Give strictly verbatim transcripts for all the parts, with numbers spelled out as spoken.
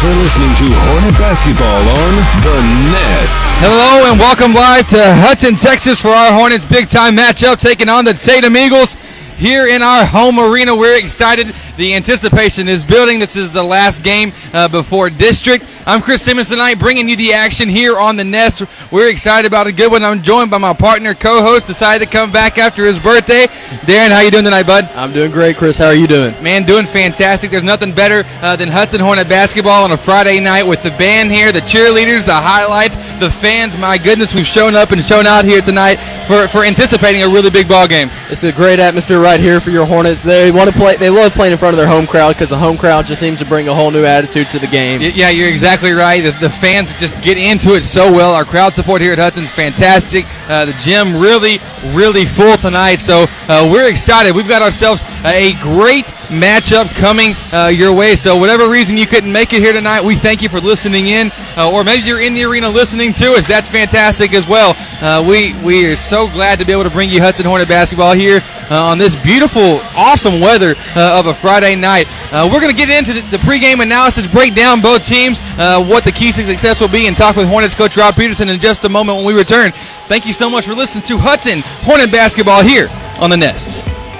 for listening to Hornet Basketball on The Nest. Hello and welcome live to Hudson, Texas for our Hornets big-time matchup, taking on the Tatum Eagles here in our home arena. We're excited. The anticipation is building. This is the last game uh, before district. I'm Chris Simmons tonight, bringing you the action here on The Nest. We're excited about a good one. I'm joined by my partner, co-host, decided to come back after his birthday. Darren, how you doing tonight, bud? I'm doing great, Chris. How are you doing? Man, doing fantastic. There's nothing better uh, than Hudson Hornet basketball on a Friday night with the band here, the cheerleaders, the highlights, the fans. My goodness, we've shown up and shown out here tonight for, for anticipating a really big ball game. It's a great atmosphere right here for your Hornets. They want to play. They love playing in front of their home crowd because the home crowd just seems to bring a whole new attitude to the game. Yeah, you're exactly right. The, the fans just get into it so well. Our crowd support here at Hudson's fantastic. Uh, the gym really, really full tonight, so uh, we're excited. We've got ourselves a great matchup coming uh, your way. So whatever reason you couldn't make it here tonight, we thank you for listening in, uh, or maybe you're in the arena listening to us. That's fantastic as well. Uh, we, we are so glad to be able to bring you Hudson Hornet basketball here uh, on this beautiful, awesome weather uh, of a Friday night. Uh, we're going to get into the, the pregame analysis, break down both teams, uh, what the keys to success will be, and talk with Hornets coach Rob Peterson in just a moment when we return. Thank you so much for listening to Hudson Hornet basketball here on The Nest.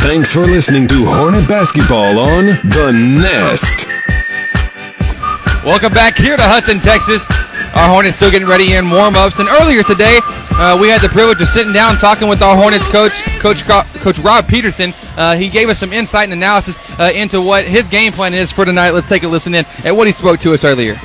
Thanks for listening to Hornet Basketball on The Nest. Welcome back here to Hudson, Texas. Our Hornets still getting ready in warm-ups. And earlier today, uh, we had the privilege of sitting down talking with our Hornets coach, Coach, Coach Rob Peterson. Uh, he gave us some insight and analysis uh, into what his game plan is for tonight. Let's take a listen in at what he spoke to us earlier.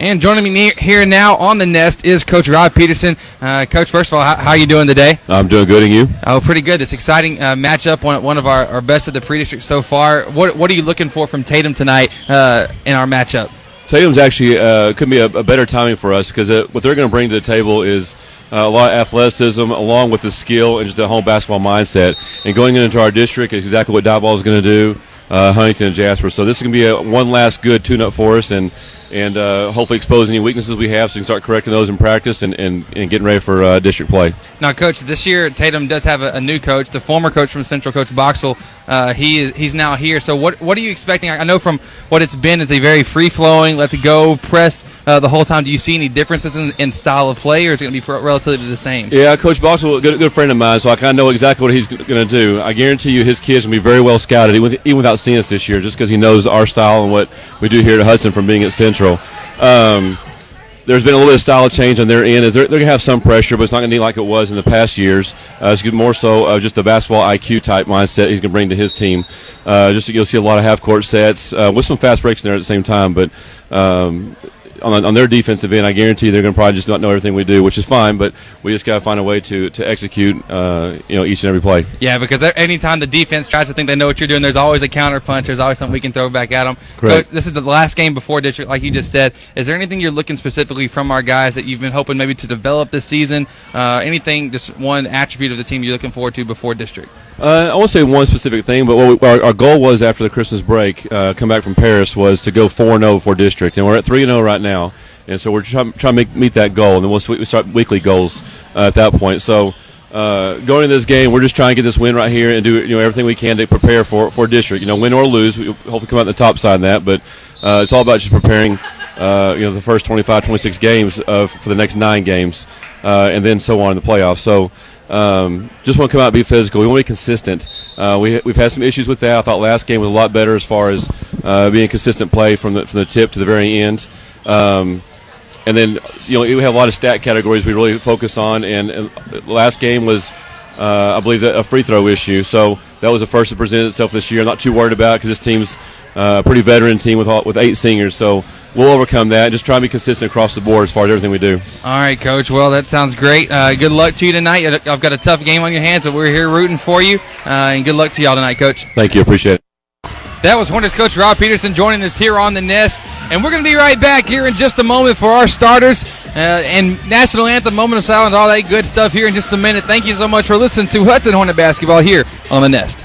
And joining me here now on The Nest is Coach Rob Peterson. Uh, Coach, first of all, how, how are you doing today? I'm doing good, and you? Oh, pretty good. It's an exciting uh, matchup, one, one of our, our best of the pre-district so far. What what are you looking for from Tatum tonight uh, in our matchup? Tatum's actually uh, could be a, a better timing for us because uh, what they're going to bring to the table is uh, a lot of athleticism along with the skill and just the home basketball mindset. And going into our district is exactly what Diboll is going to do. Uh, Huntington and Jasper. So this is going to be a one last good tune-up for us and and uh, hopefully expose any weaknesses we have so we can start correcting those in practice and, and, and getting ready for uh, district play. Now, Coach, this year Tatum does have a, a new coach, the former coach from Central, Coach Boxell. Uh, he is, he's now here. So what what are you expecting? I know from what it's been, it's a very free-flowing, let's-go press uh, the whole time. Do you see any differences in, in style of play, or is it going to be pro- relatively the same? Yeah, Coach Boxell, a good, good friend of mine, so I kind of know exactly what he's going to do. I guarantee you his kids will be very well scouted, even without seen us this year, just because he knows our style and what we do here at Hudson from being at Central. Um, there's been a little bit of style change on their end. They're, they're going to have some pressure, but it's not going to be like it was in the past years. Uh, it's more so uh, just a basketball I Q type mindset he's going to bring to his team. Uh, just You'll see a lot of half-court sets uh, with some fast breaks in there at the same time, but um, on, on their defensive end, I guarantee they're going to probably just not know everything we do, which is fine, but we just got to find a way to, to execute uh, you know, each and every play. Yeah, because any time the defense tries to think they know what you're doing, there's always a counter punch. There's always something we can throw back at them. Correct. Coach, this is the last game before district, like you just said. Is there anything you're looking specifically from our guys that you've been hoping maybe to develop this season? Uh, anything, just one attribute of the team you're looking forward to before district? Uh, I won't say one specific thing, but what we, our, our goal was after the Christmas break, uh, come back from Paris, was to go four and oh for district, and we're at three and oh right now. Now, and so we're trying, trying to make, meet that goal, and then we'll we start weekly goals uh, at that point. So uh, going into this game, we're just trying to get this win right here and do you know everything we can to prepare for for district. You know, win or lose, we hopefully come out on the top side of that. But uh, it's all about just preparing. Uh, you know, the first twenty-five, twenty-six games uh, for the next nine games, uh, and then so on in the playoffs. So. Um, just want to come out and be physical. We want to be consistent. Uh, we, we've had some issues with that. I thought last game was a lot better as far as uh, being consistent play from the from the tip to the very end. Um, and then, you know, we have a lot of stat categories we really focus on. And, and last game was, uh, I believe, a free throw issue. So that was the first that presented itself this year. I'm not too worried about it because this team's uh, a pretty veteran team with all, with eight seniors. So we'll overcome that. Just try to be consistent across the board as far as everything we do. All right, Coach. Well, that sounds great. Uh, good luck to you tonight. I've got a tough game on your hands, but we're here rooting for you. Uh, and good luck to y'all tonight, Coach. Thank you. Appreciate it. That was Hornets coach Rob Peterson joining us here on The Nest. And we're going to be right back here in just a moment for our starters uh, and National Anthem, Moment of Silence, all that good stuff here in just a minute. Thank you so much for listening to Hudson Hornet Basketball here on The Nest.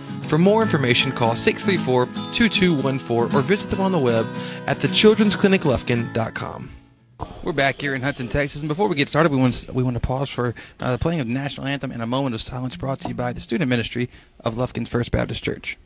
For more information, call six three four, two two one four or visit them on the web at the children's clinic lufkin dot com. We're back here in Hudson, Texas, and before we get started, we want to, we want to pause for uh, the playing of the National Anthem and a moment of silence brought to you by the Student Ministry of Lufkin's First Baptist Church.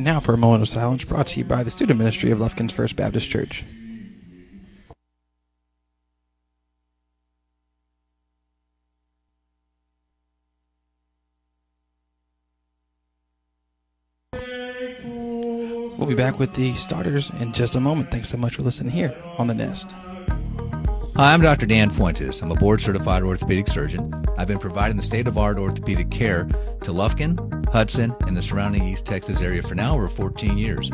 Now for a moment of silence brought to you by the Student Ministry of Lufkin's First Baptist Church. We'll be back with the starters in just a moment. Thanks so much for listening here on The Nest. Hi, I'm Doctor Dan Fuentes. I'm a board-certified orthopedic surgeon. I've been providing the state-of-the-art orthopedic care to Lufkin, Hudson, and the surrounding East Texas area for now over fourteen years.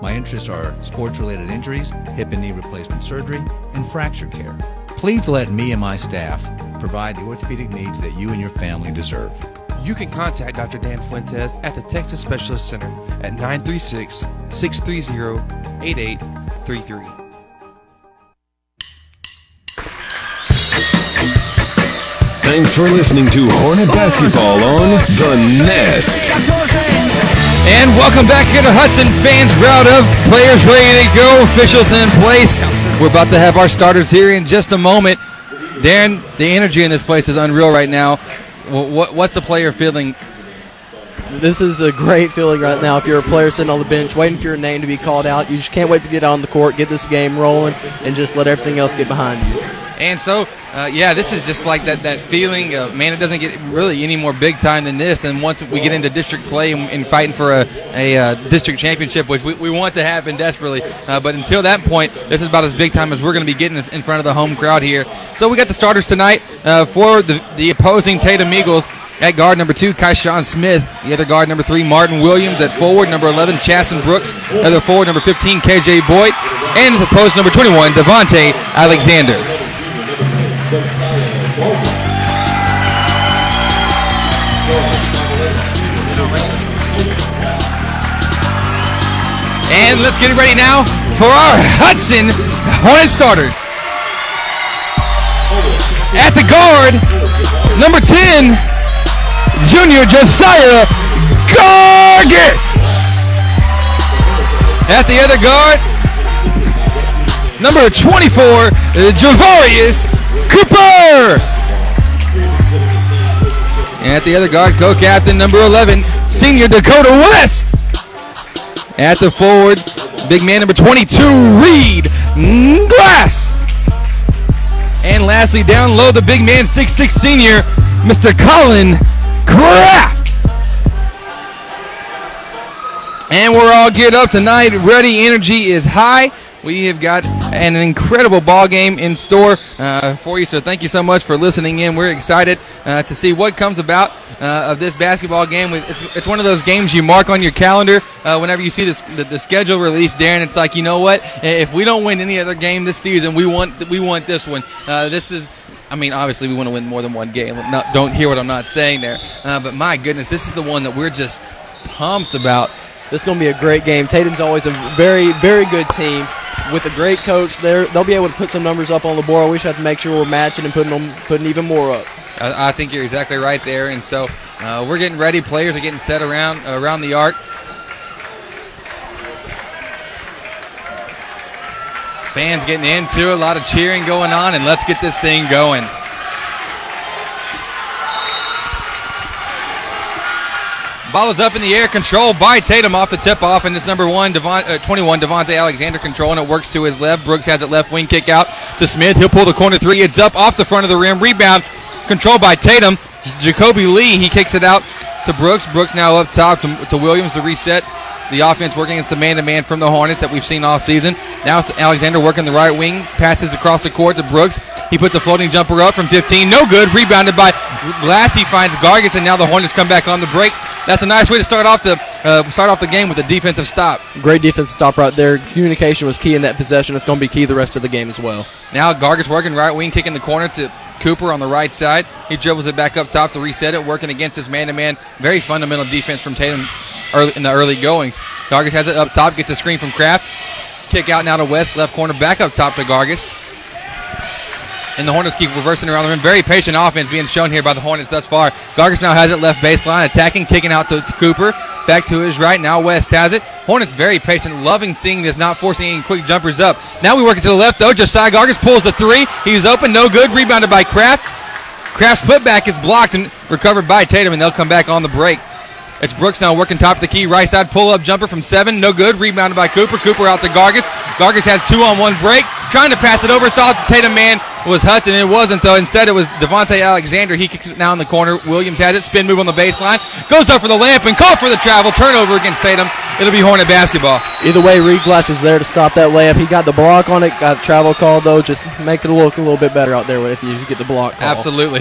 My interests are sports-related injuries, hip and knee replacement surgery, and fracture care. Please let me and my staff provide the orthopedic needs that you and your family deserve. You can contact Doctor Dan Fuentes at the Texas Specialist Center at nine three six, six three zero, eight eight three three. Thanks for listening to Hornet Basketball on The Nest. And welcome back here to Hudson Fans Route of Players Ready to Go, Officials in Place. We're about to have our starters here in just a moment. Darren, the energy in this place is unreal right now. What's the player feeling? This is a great feeling right now if you're a player sitting on the bench waiting for your name to be called out. You just can't wait to get on the court, get this game rolling, and just let everything else get behind you. And so, uh, yeah, this is just like that, that feeling of, man, it doesn't get really any more big time than this. And once we get into district play and, and fighting for a, a uh, district championship, which we, we want to happen desperately. Uh, but until that point, this is about as big time as we're going to be getting in front of the home crowd here. So we got the starters tonight uh, for the, the opposing Tatum Eagles. At guard number two, Keyshawn Smith. The other guard number three, Martin Williams. At forward number eleven, Chasten Brooks. Other forward number fifteen, K J Boyd. And at the post number twenty-one, Devontae Alexander. And let's get ready now for our Hudson Hornet starters. At the guard, number ten. Junior Josiah Gargis. At the other guard, number twenty-four, Javarius Cooper. And at the other guard, co-captain number eleven, senior Dakota West. At the forward, big man number twenty-two, Reed Glass. And lastly, down low, the big man, six six senior, Mister Colin Kraft. And we're all geared up tonight. Ready, energy is high. we have got an incredible ball game in store uh, for you. So thank you so much for listening in. We're excited uh, to see what comes about uh, of this basketball game. It's, it's one of those games you mark on your calendar uh, whenever you see this, the, the schedule released, Darren. It's like, you know what? If we don't win any other game this season, we want we want this one. Uh, this is. I mean, obviously, we want to win more than one game. Not, don't hear what I'm not saying there. Uh, but, my goodness, this is the one that we're just pumped about. This is going to be a great game. Tatum's always a very, very good team. With a great coach, they'll be able to put some numbers up on the board. We just have to make sure we're matching and putting them, putting even more up. I, I think you're exactly right there. And so uh, we're getting ready. Players are getting set around uh, around the arc. Fans getting into it, a lot of cheering going on, and let's get this thing going. Ball is up in the air, controlled by Tatum off the tip-off, and it's number one, Devon, uh, twenty-one, Devontae Alexander controlling it, works to his left. Brooks has it left wing kick out to Smith. He'll pull the corner three. It's up off the front of the rim. Rebound controlled by Tatum. Jacoby Lee, he kicks it out to Brooks. Brooks now up top to, to Williams to reset. The offense working against the man-to-man from the Hornets that we've seen all season. Now it's Alexander working the right wing. Passes across the court to Brooks. He puts a floating jumper up from fifteen. No good. Rebounded by Glass. He finds Gargis, and now the Hornets come back on the break. That's a nice way to start off the uh, start off the game with a defensive stop. Great defensive stop right there. Communication was key in that possession. It's going to be key the rest of the game as well. Now Gargis working right wing, kicking the corner to Cooper on the right side. He dribbles it back up top to reset it, working against this man-to-man. Very fundamental defense from Tatum. Early, in the early goings. Gargis has it up top, gets a screen from Kraft. Kick out now to West, left corner, back up top to Gargis. And the Hornets keep reversing around the rim. Very patient offense being shown here by the Hornets thus far. Gargis now has it left baseline, attacking, kicking out to, to Cooper. Back to his right, now West has it. Hornets very patient, loving seeing this, not forcing any quick jumpers up. Now we work it to the left, though. Josiah Gargis pulls the three. He's open, no good, rebounded by Kraft. Kraft's putback is blocked and recovered by Tatum, and they'll come back on the break. It's Brooks now working top of the key. Right side pull-up jumper from seven. No good. Rebounded by Cooper. Cooper out to Gargis. Gargis has two-on-one break. Trying to pass it over. Thought Tatum man was Hudson. It wasn't, though. Instead, it was Devontae Alexander. He kicks it now in the corner. Williams has it. Spin move on the baseline. Goes up for the layup and call for the travel. Turnover against Tatum. It'll be Hornet basketball. Either way, Reed Glass was there to stop that layup. He got the block on it. Got a travel call, though. Just makes it look a little bit better out there if you get the block call. Absolutely.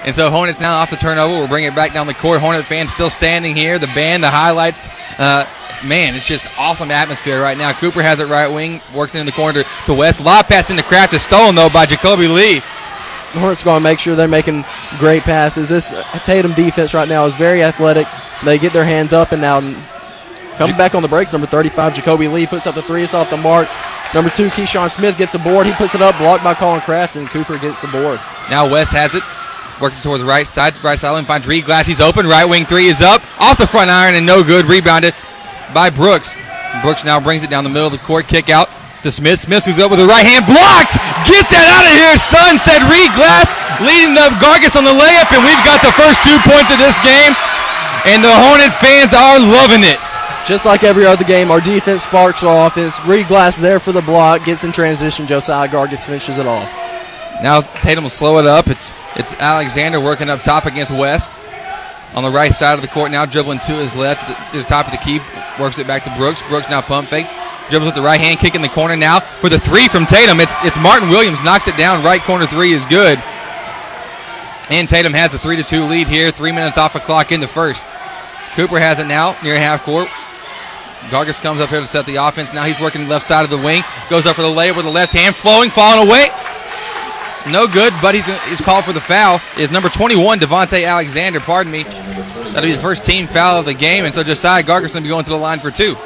And so Hornets now off the turnover. We'll bring it back down the court. Hornet fans still standing here. The band, the highlights. Uh, man, it's just awesome atmosphere right now. Cooper has it right wing. Works it in the corner to, to West. Lob pass into Kraft is stolen, though, by Jacoby Lee. The Hornets going to make sure they're making great passes. This Tatum defense right now is very athletic. They get their hands up, and now coming back on the breaks, number thirty-five, Jacoby Lee, puts up the three. It's off the mark. Number two, Keyshawn Smith gets the board. He puts it up, blocked by Colin Kraft, and Cooper gets the board. Now West has it. Working towards the right side. Right side finds Reed Glass. He's open. Right wing three is up. Off the front iron and no good. Rebounded by Brooks. Brooks now brings it down the middle of the court. Kick out to Smith. Smith goes up with the right hand. Blocked! Get that out of here, son, said Reed Glass. Leading up Gargis on the layup, and we've got the first two points of this game. And the Hornet fans are loving it. Just like every other game, our defense sparks our offense. Reed Glass there for the block. Gets in transition. Josiah Gargis finishes it off. Now Tatum will slow it up. It's it's Alexander working up top against West. On the right side of the court now, dribbling to his left, to the, the top of the key, works it back to Brooks. Brooks now pump fakes, dribbles with the right hand, kick in the corner now for the three from Tatum. It's it's Martin Williams, knocks it down, right corner three is good. And Tatum has a three to two lead here, three minutes off the clock in the first. Cooper has it now near half court. Gargis comes up here to set the offense. Now he's working left side of the wing, goes up for the layup with the left hand, flowing, falling away. No good, but he's, he's called for the foul. Is number twenty-one, Devontae Alexander, pardon me. That'll be the first team foul of the game, and so Josiah Gargis will be going to the line for two.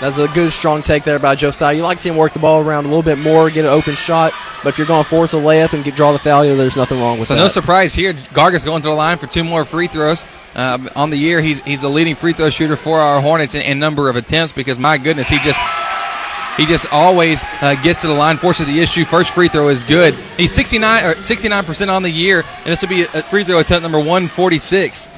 That's a good, strong take there by Josiah. You like to see him work the ball around a little bit more, get an open shot, but if you're going to force a layup and get, draw the foul, there's nothing wrong with so that. So no surprise here. Gargis going to the line for two more free throws. Uh, on the year, he's he's the leading free throw shooter for our Hornets in, in number of attempts because, my goodness, he just... He just always uh, gets to the line, forces the issue. First free throw is good. He's sixty-nine or sixty-nine percent on the year, and this will be a free throw attempt number one forty-six.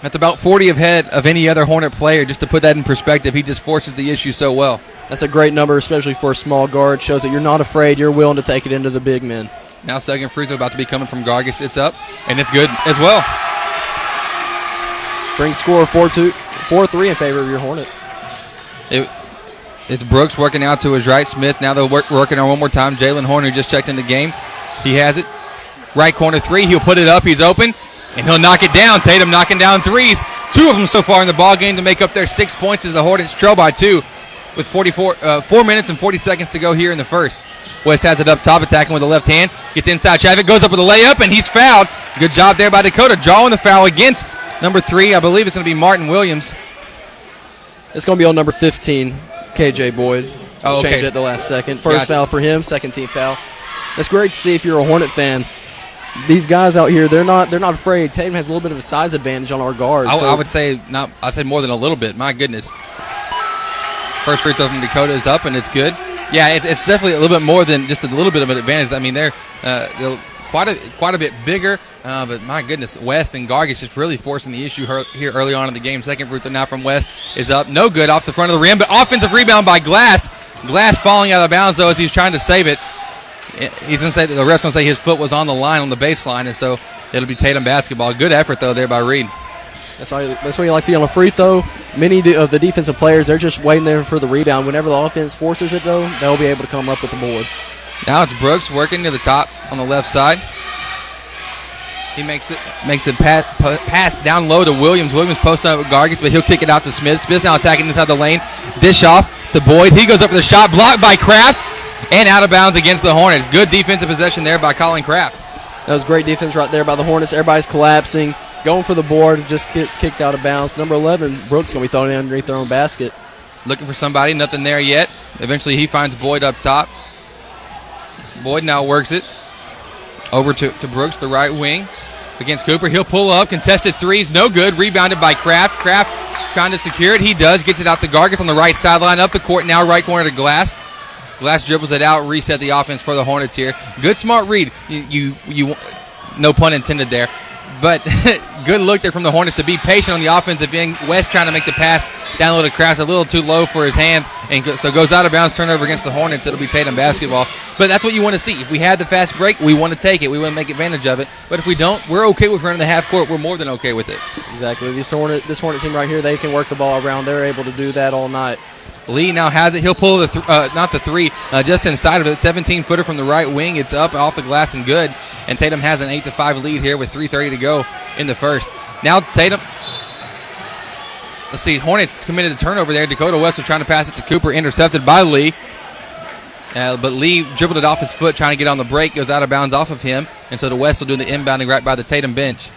That's about forty ahead of any other Hornet player. Just to put that in perspective, he just forces the issue so well. That's a great number, especially for a small guard. Shows that you're not afraid, you're willing to take it into the big men. Now second free throw about to be coming from Gargis. It's up, and it's good as well. Brings score four two, four three in favor of your Hornets. It, It's Brooks working out to his right. Smith now they're work, working on one more time. Jalen Horn, who just checked in the game. He has it. Right corner three. He'll put it up. He's open. And he'll knock it down. Tatum knocking down threes. Two of them so far in the ball game to make up their six points as the Hornets trail by two with forty-four, uh, four minutes and forty seconds to go here in the first. West has it up top, attacking with the left hand. Gets inside traffic, goes up with a layup, and he's fouled. Good job there by Dakota, drawing the foul against number three. I believe it's going to be Martin Williams. It's going to be on number fifteen, K J Boyd. Oh, okay. Changed it at the last second. First gotcha. Foul for him, second team foul. That's great to see if you're a Hornet fan. These guys out here, they're not they're not afraid. Tatum has a little bit of a size advantage on our guards. I, so. I would say not. I'd say more than a little bit. My goodness. First free throw from Dakota is up, and it's good. Yeah, it, it's definitely a little bit more than just a little bit of an advantage. I mean, they're, uh, they're quite a quite a bit bigger, uh, but my goodness, West and Gargis just really forcing the issue her, here early on in the game. Second free throw now from West is up. No good off the front of the rim, but offensive rebound by Glass. Glass falling out of bounds, though, as he's trying to save it. He's going to say that the ref's going to say his foot was on the line on the baseline, and so it'll be Tatum basketball. Good effort, though, there by Reed. That's why that's what you like to see on a free throw. Many of the defensive players, they're just waiting there for the rebound. Whenever the offense forces it, though, they'll be able to come up with the board. Now it's Brooks working to the top on the left side. He makes it makes the pass, pass down low to Williams. Williams posting up with Gargis, but he'll kick it out to Smith. Smith now attacking inside the lane. Dish off to Boyd. He goes up for the shot, blocked by Kraft. And out of bounds against the Hornets. Good defensive possession there by Colin Kraft. That was great defense right there by the Hornets. Everybody's collapsing, going for the board, just gets kicked out of bounds. Number eleven, Brooks, going to be thrown in underneath their own basket. Looking for somebody, nothing there yet. Eventually he finds Boyd up top. Boyd now works it over to, to Brooks, the right wing, against Cooper. He'll pull up, contested threes, no good. Rebounded by Kraft. Kraft trying to secure it. He does, gets it out to Gargis on the right sideline, up the court now, right corner to Glass. Glass dribbles it out, reset the offense for the Hornets here. Good, smart read. You, you, you no pun intended there. But good look there from the Hornets to be patient on the offensive end. West trying to make the pass down low to Kraft, a little too low for his hands, and so goes out of bounds, turnover against the Hornets. It'll be Tatum basketball. But that's what you want to see. If we had the fast break, we want to take it. We want to make advantage of it. But if we don't, we're okay with running the half court. We're more than okay with it. Exactly. This Hornet, this Hornet team right here, they can work the ball around. They're able to do that all night. Lee now has it. He'll pull the th- uh, not the three, uh, just inside of it. seventeen-footer from the right wing. It's up off the glass and good. And Tatum has an eight to five lead here with three thirty to go in the first. Now Tatum. Let's see. Hornets committed a turnover there. Dakota West was trying to pass it to Cooper. Intercepted by Lee. Uh, but Lee dribbled it off his foot trying to get on the break. Goes out of bounds off of him. And so the West will do the inbounding right by the Tatum bench.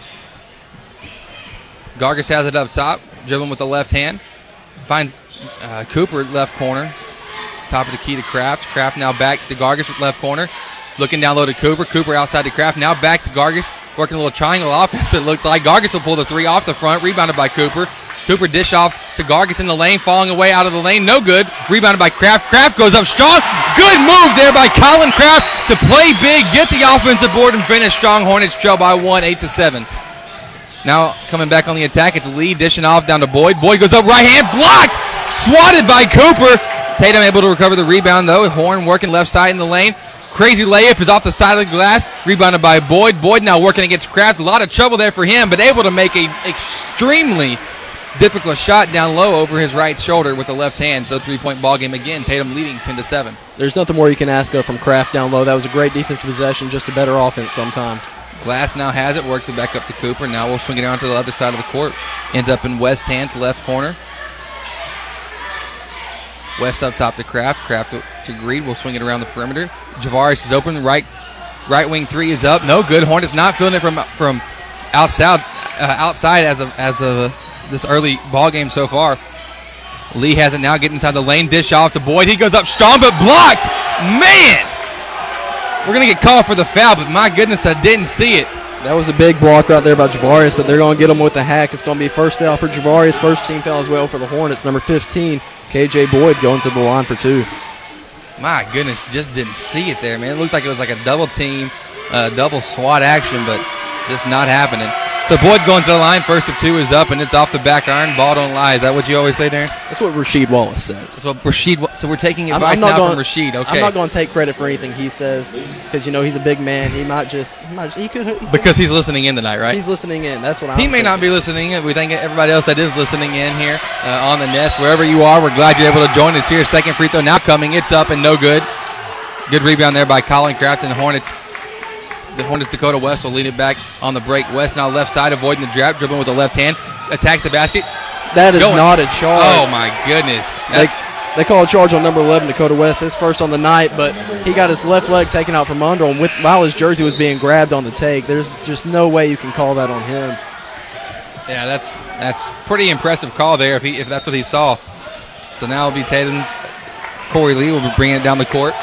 Gargis has it up top. Dribbling with the left hand. Finds... Uh, Cooper left corner, top of the key to Kraft. Kraft now back to Gargis left corner, looking down low to Cooper. Cooper outside to Kraft, now back to Gargis, working a little triangle offense. It looked like Gargis will pull the three off the front, rebounded by Cooper. Cooper dish off to Gargis in the lane, falling away out of the lane, no good. Rebounded by Kraft. Kraft goes up strong. Good move there by Colin Kraft to play big, get the offensive board, and finish strong. Hornets trail by one, eight to seven. Now coming back on the attack, it's Lee dishing off down to Boyd. Boyd goes up right hand, blocked, swatted by Cooper. Tatum able to recover the rebound though. Horn working left side in the lane. Crazy layup is off the side of the glass, rebounded by Boyd. Boyd now working against Kraft. A lot of trouble there for him, but able to make an extremely difficult shot down low over his right shoulder with the left hand. So three-point ball game again. Tatum leading ten to seven. There's nothing more you can ask of from Kraft down low. That was a great defensive possession, just a better offense sometimes. Glass now has it, works it back up to Cooper. Now we'll swing it around to the other side of the court. Ends up in West's hand, left corner. West up top to Kraft. Kraft to Greed. We'll swing it around the perimeter. Javarius is open. Right right wing three is up. No good. Hornets not feeling it from from outside uh, outside as of, as of this early ball game so far. Lee has it now. Get inside the lane. Dish off to Boyd. He goes up strong but blocked. Man! We're going to get called for the foul, but my goodness, I didn't see it. That was a big block right there by Javarius, but they're going to get him with a hack. It's going to be first foul for Javarius, first team foul as well for the Hornets. Number fifteen, K J Boyd going to the line for two. My goodness, just didn't see it there, man. It looked like it was like a double team, uh, double swat action, but just not happening. So Boyd going to the line, first of two is up, and it's off the back iron. Ball don't lie. Is that what you always say, Darren? That's what Rasheed Wallace says. That's what Rasheed. So we're taking advice I'm, I'm now going, from Rasheed. Okay. I'm not going to take credit for anything he says because you know he's a big man. He might just he, might, he could he because could, he's listening in tonight, right? He's listening in. That's what I'm. He may thinking. Not be listening in. We thank everybody else that is listening in here uh, on the Nest, wherever you are. We're glad you're able to join us here. Second free throw now coming. It's up and no good. Good rebound there by Colin Kraft and Hornets. The Hornets Dakota West will lead it back on the break. West now left side, avoiding the trap, dribbling with the left hand, attacks the basket. That is going. Not a charge. Oh, my goodness. That's they, they call a charge on number eleven, Dakota West. His first on the night, but he got his left leg taken out from under him with, while his jersey was being grabbed on the take. There's just no way you can call that on him. Yeah, that's that's pretty impressive call there if he if that's what he saw. So now it'll be Tatum's. Corey Lee will be bringing it down the court.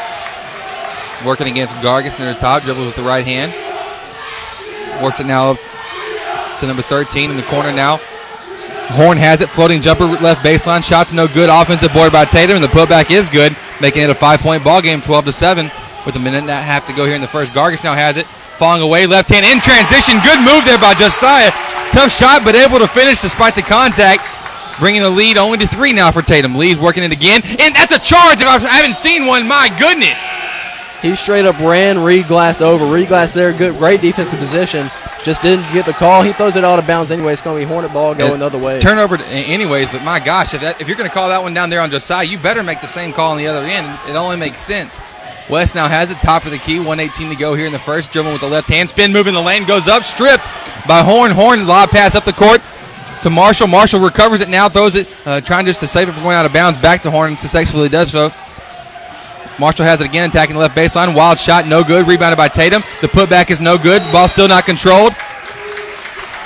Working against Gargis near the top, dribbles with the right hand. Works it now up to number thirteen in the corner now. Horn has it, floating jumper left baseline. Shots no good. Offensive board by Tatum, and the putback is good, making it a five-point ball game, twelve to seven, with a minute and a half to go here in the first. Gargis now has it, falling away, left hand in transition. Good move there by Josiah. Tough shot, but able to finish despite the contact. Bringing the lead only to three now for Tatum. Lee's working it again, and that's a charge. If I haven't seen one, my goodness. He straight up ran Reed Glass over. Reed Glass there, good, great defensive position. Just didn't get the call. He throws it out of bounds anyway. It's going to be Hornet ball going the other way. Turnover anyways, but my gosh, if, that, if you're going to call that one down there on Josiah, you better make the same call on the other end. It only makes sense. West now has it, top of the key, one eighteen to go here in the first. Dribbling with the left hand, spin, moving the lane, goes up, stripped by Horn. Horn, lob pass up the court to Marshall. Marshall recovers it now, throws it, uh, trying just to save it from going out of bounds. Back to Horn, successfully does so. Marshall has it again, attacking the left baseline. Wild shot, no good. Rebounded by Tatum. The putback is no good. Ball still not controlled.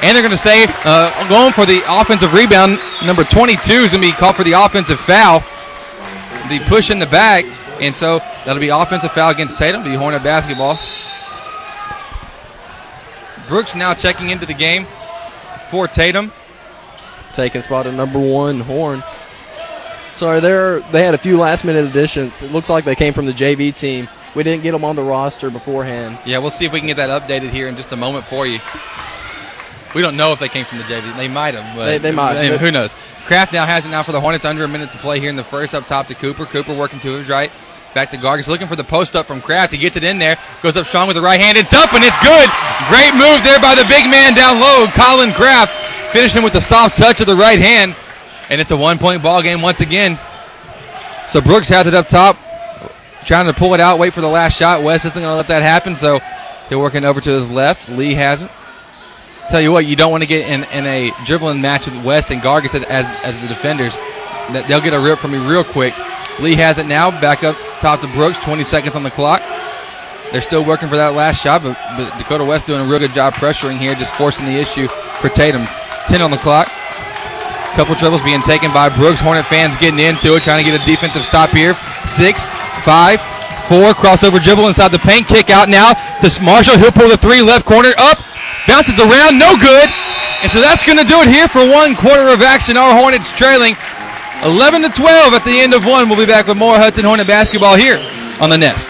And they're going to say, uh, going for the offensive rebound. Number twenty-two is going to be called for the offensive foul. The push in the back. And so that'll be offensive foul against Tatum. It'll be Hornet basketball. Brooks now checking into the game for Tatum. Taking spot at number one, Horn. Sorry, they had a few last-minute additions. It looks like they came from the J V team. We didn't get them on the roster beforehand. Yeah, we'll see if we can get that updated here in just a moment for you. We don't know if they came from the J V. They might have. But they, they might. They, who knows? Kraft now has it now for the Hornets. Under a minute to play here in the first. Up top to Cooper. Cooper working to his right. Back to Gargis. Looking for the post-up from Kraft. He gets it in there. Goes up strong with the right hand. It's up, and it's good. Great move there by the big man down low, Colin Kraft. Finishing with a soft touch of the right hand. And it's a one-point ball game once again. So Brooks has it up top, trying to pull it out, wait for the last shot. West isn't going to let that happen, so he'll work it over to his left. Lee has it. Tell you what, you don't want to get in, in a dribbling match with West and Gargis as, as the defenders. They'll get a rip from you real quick. Lee has it now, back up top to Brooks, twenty seconds on the clock. They're still working for that last shot, but, but Dakota West doing a real good job pressuring here, just forcing the issue for Tatum. ten on the clock. Couple dribbles being taken by Brooks. Hornet fans getting into it, trying to get a defensive stop here. Six, five, four. Crossover dribble inside the paint. Kick out now to Marshall. He'll pull the three, left corner, up. Bounces around, no good. And so that's going to do it here for one quarter of action. Our Hornets trailing eleven to twelve at the end of one. We'll be back with more Hudson Hornet basketball here on the Nest.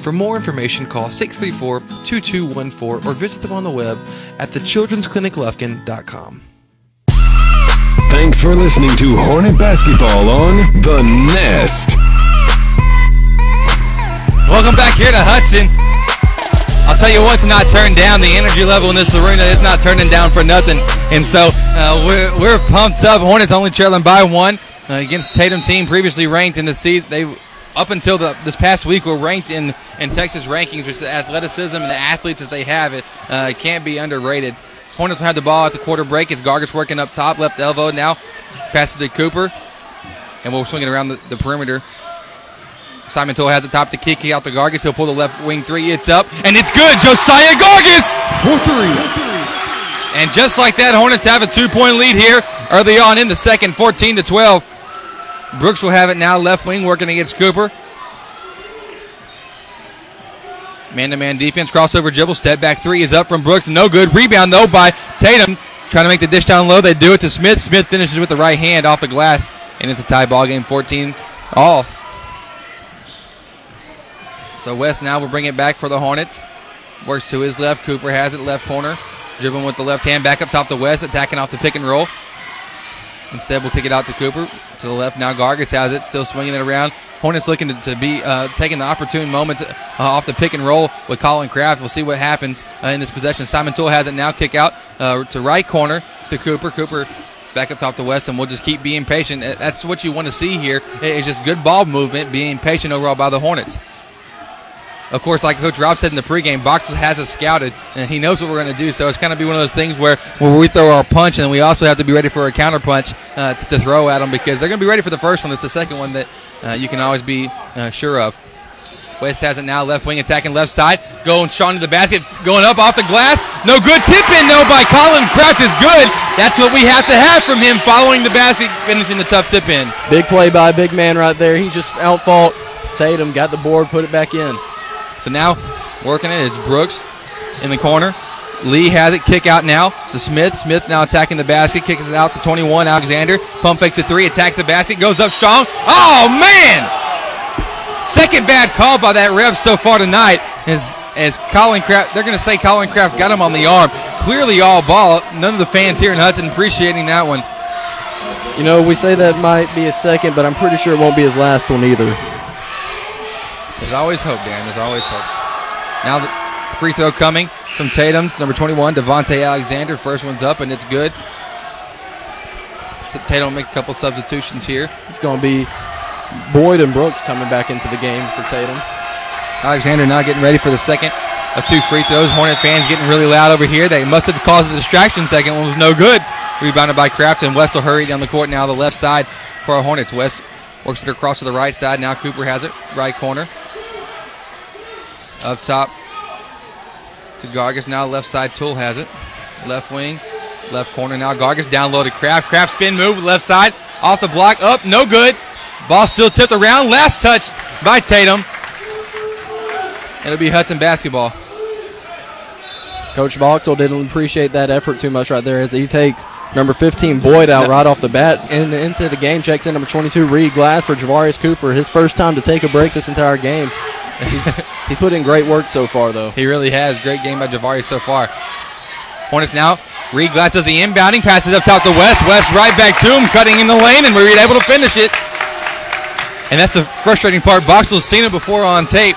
For more information, call six three four, two two one four or visit them on the web at the children's clinic lufkin dot com. Thanks for listening to Hornet Basketball on The Nest. Welcome back here to Hudson. I'll tell you what's not turned down. The energy level in this arena is not turning down for nothing. And so uh, we're, we're pumped up. Hornets only trailing by one uh, against Tatum team previously ranked in the season. They up until the, this past week were ranked in, in Texas rankings, which the athleticism and the athletes as they have it uh, can't be underrated. Hornets will have the ball at the quarter break. It's Gargis working up top, left elbow now. Passes to Cooper, and we'll swing it around the, the perimeter. Simon Toole has it top to kick out to Gargis. He'll pull the left wing three. It's up, and it's good. Josiah Gargis! four three. And just like that, Hornets have a two-point lead here early on in the second, fourteen to twelve. Brooks will have it now, left wing, working against Cooper. Man-to-man defense, crossover dribble, step back three is up from Brooks. No good. Rebound, though, by Tatum. Trying to make the dish down low. They do it to Smith. Smith finishes with the right hand off the glass, and it's a tie ball game, fourteen all. So West now will bring it back for the Hornets. Works to his left. Cooper has it, left corner. Dribbling with the left hand, back up top to West, attacking off the pick and roll. Instead, we'll kick it out to Cooper. To the left now, Gargis has it, still swinging it around. Hornets looking to, to be uh, taking the opportune moments uh, off the pick and roll with Colin Kraft. We'll see what happens uh, in this possession. Simon Toole has it now, kick out uh, to right corner to Cooper. Cooper back up top to West, and we'll just keep being patient. That's what you want to see here. It's just good ball movement, being patient overall by the Hornets. Of course, like Coach Rob said in the pregame, Boxell has us scouted, and he knows what we're going to do. So it's going to be one of those things where, where we throw our punch, and we also have to be ready for a counterpunch uh, to, to throw at them, because they're going to be ready for the first one. It's the second one that uh, you can always be uh, sure of. West has it now, left wing attacking left side. Going strong to the basket, going up off the glass. No good. Tip in, though, by Colin Kraft is good. That's what we have to have from him, following the basket, finishing the tough tip in. Big play by a big man right there. He just outfought Tatum, got the board, put it back in. So now, working it, it's Brooks in the corner. Lee has it, kick out now to Smith. Smith now attacking the basket, kicks it out to twenty-one, Alexander. Pump fakes a three, attacks the basket, goes up strong. Oh, man! Second bad call by that ref so far tonight is as Colin Kraft, they're going to say Colin Kraft got him on the arm. Clearly all ball. None of the fans here in Hudson appreciating that one. You know, we say that might be a second, but I'm pretty sure it won't be his last one either. There's always hope, Darren. There's always hope. Now the free throw coming from Tatum's number twenty-one, Devontae Alexander. First one's up, and it's good. So Tatum will make a couple substitutions here. It's going to be Boyd and Brooks coming back into the game for Tatum. Alexander now getting ready for the second of two free throws. Hornet fans getting really loud over here. They must have caused a distraction. Second one was no good. Rebounded by Kraft, and West will hurry down the court now. The left side for our Hornets. West works it across to the right side. Now Cooper has it, right corner. Up top to Gargis. Now left side, Toole has it. Left wing, left corner. Now Gargis down low to Kraft. Kraft spin move, left side. Off the block, up, no good. Ball still tipped around. Last touch by Tatum. It'll be Hudson basketball. Coach Boxell didn't appreciate that effort too much right there, as he takes number fifteen Boyd out right off the bat. And into the game, checks in number twenty-two, Reed Glass for Javarius Cooper. His first time to take a break this entire game. He's, he's put in great work so far, though. He really has. Great game by Javarius so far. Hornets now. Reed Glass does the inbounding. Passes up top to West. West right back to him, cutting in the lane, and we're able to finish it. And that's the frustrating part. Boxell's seen it before on tape,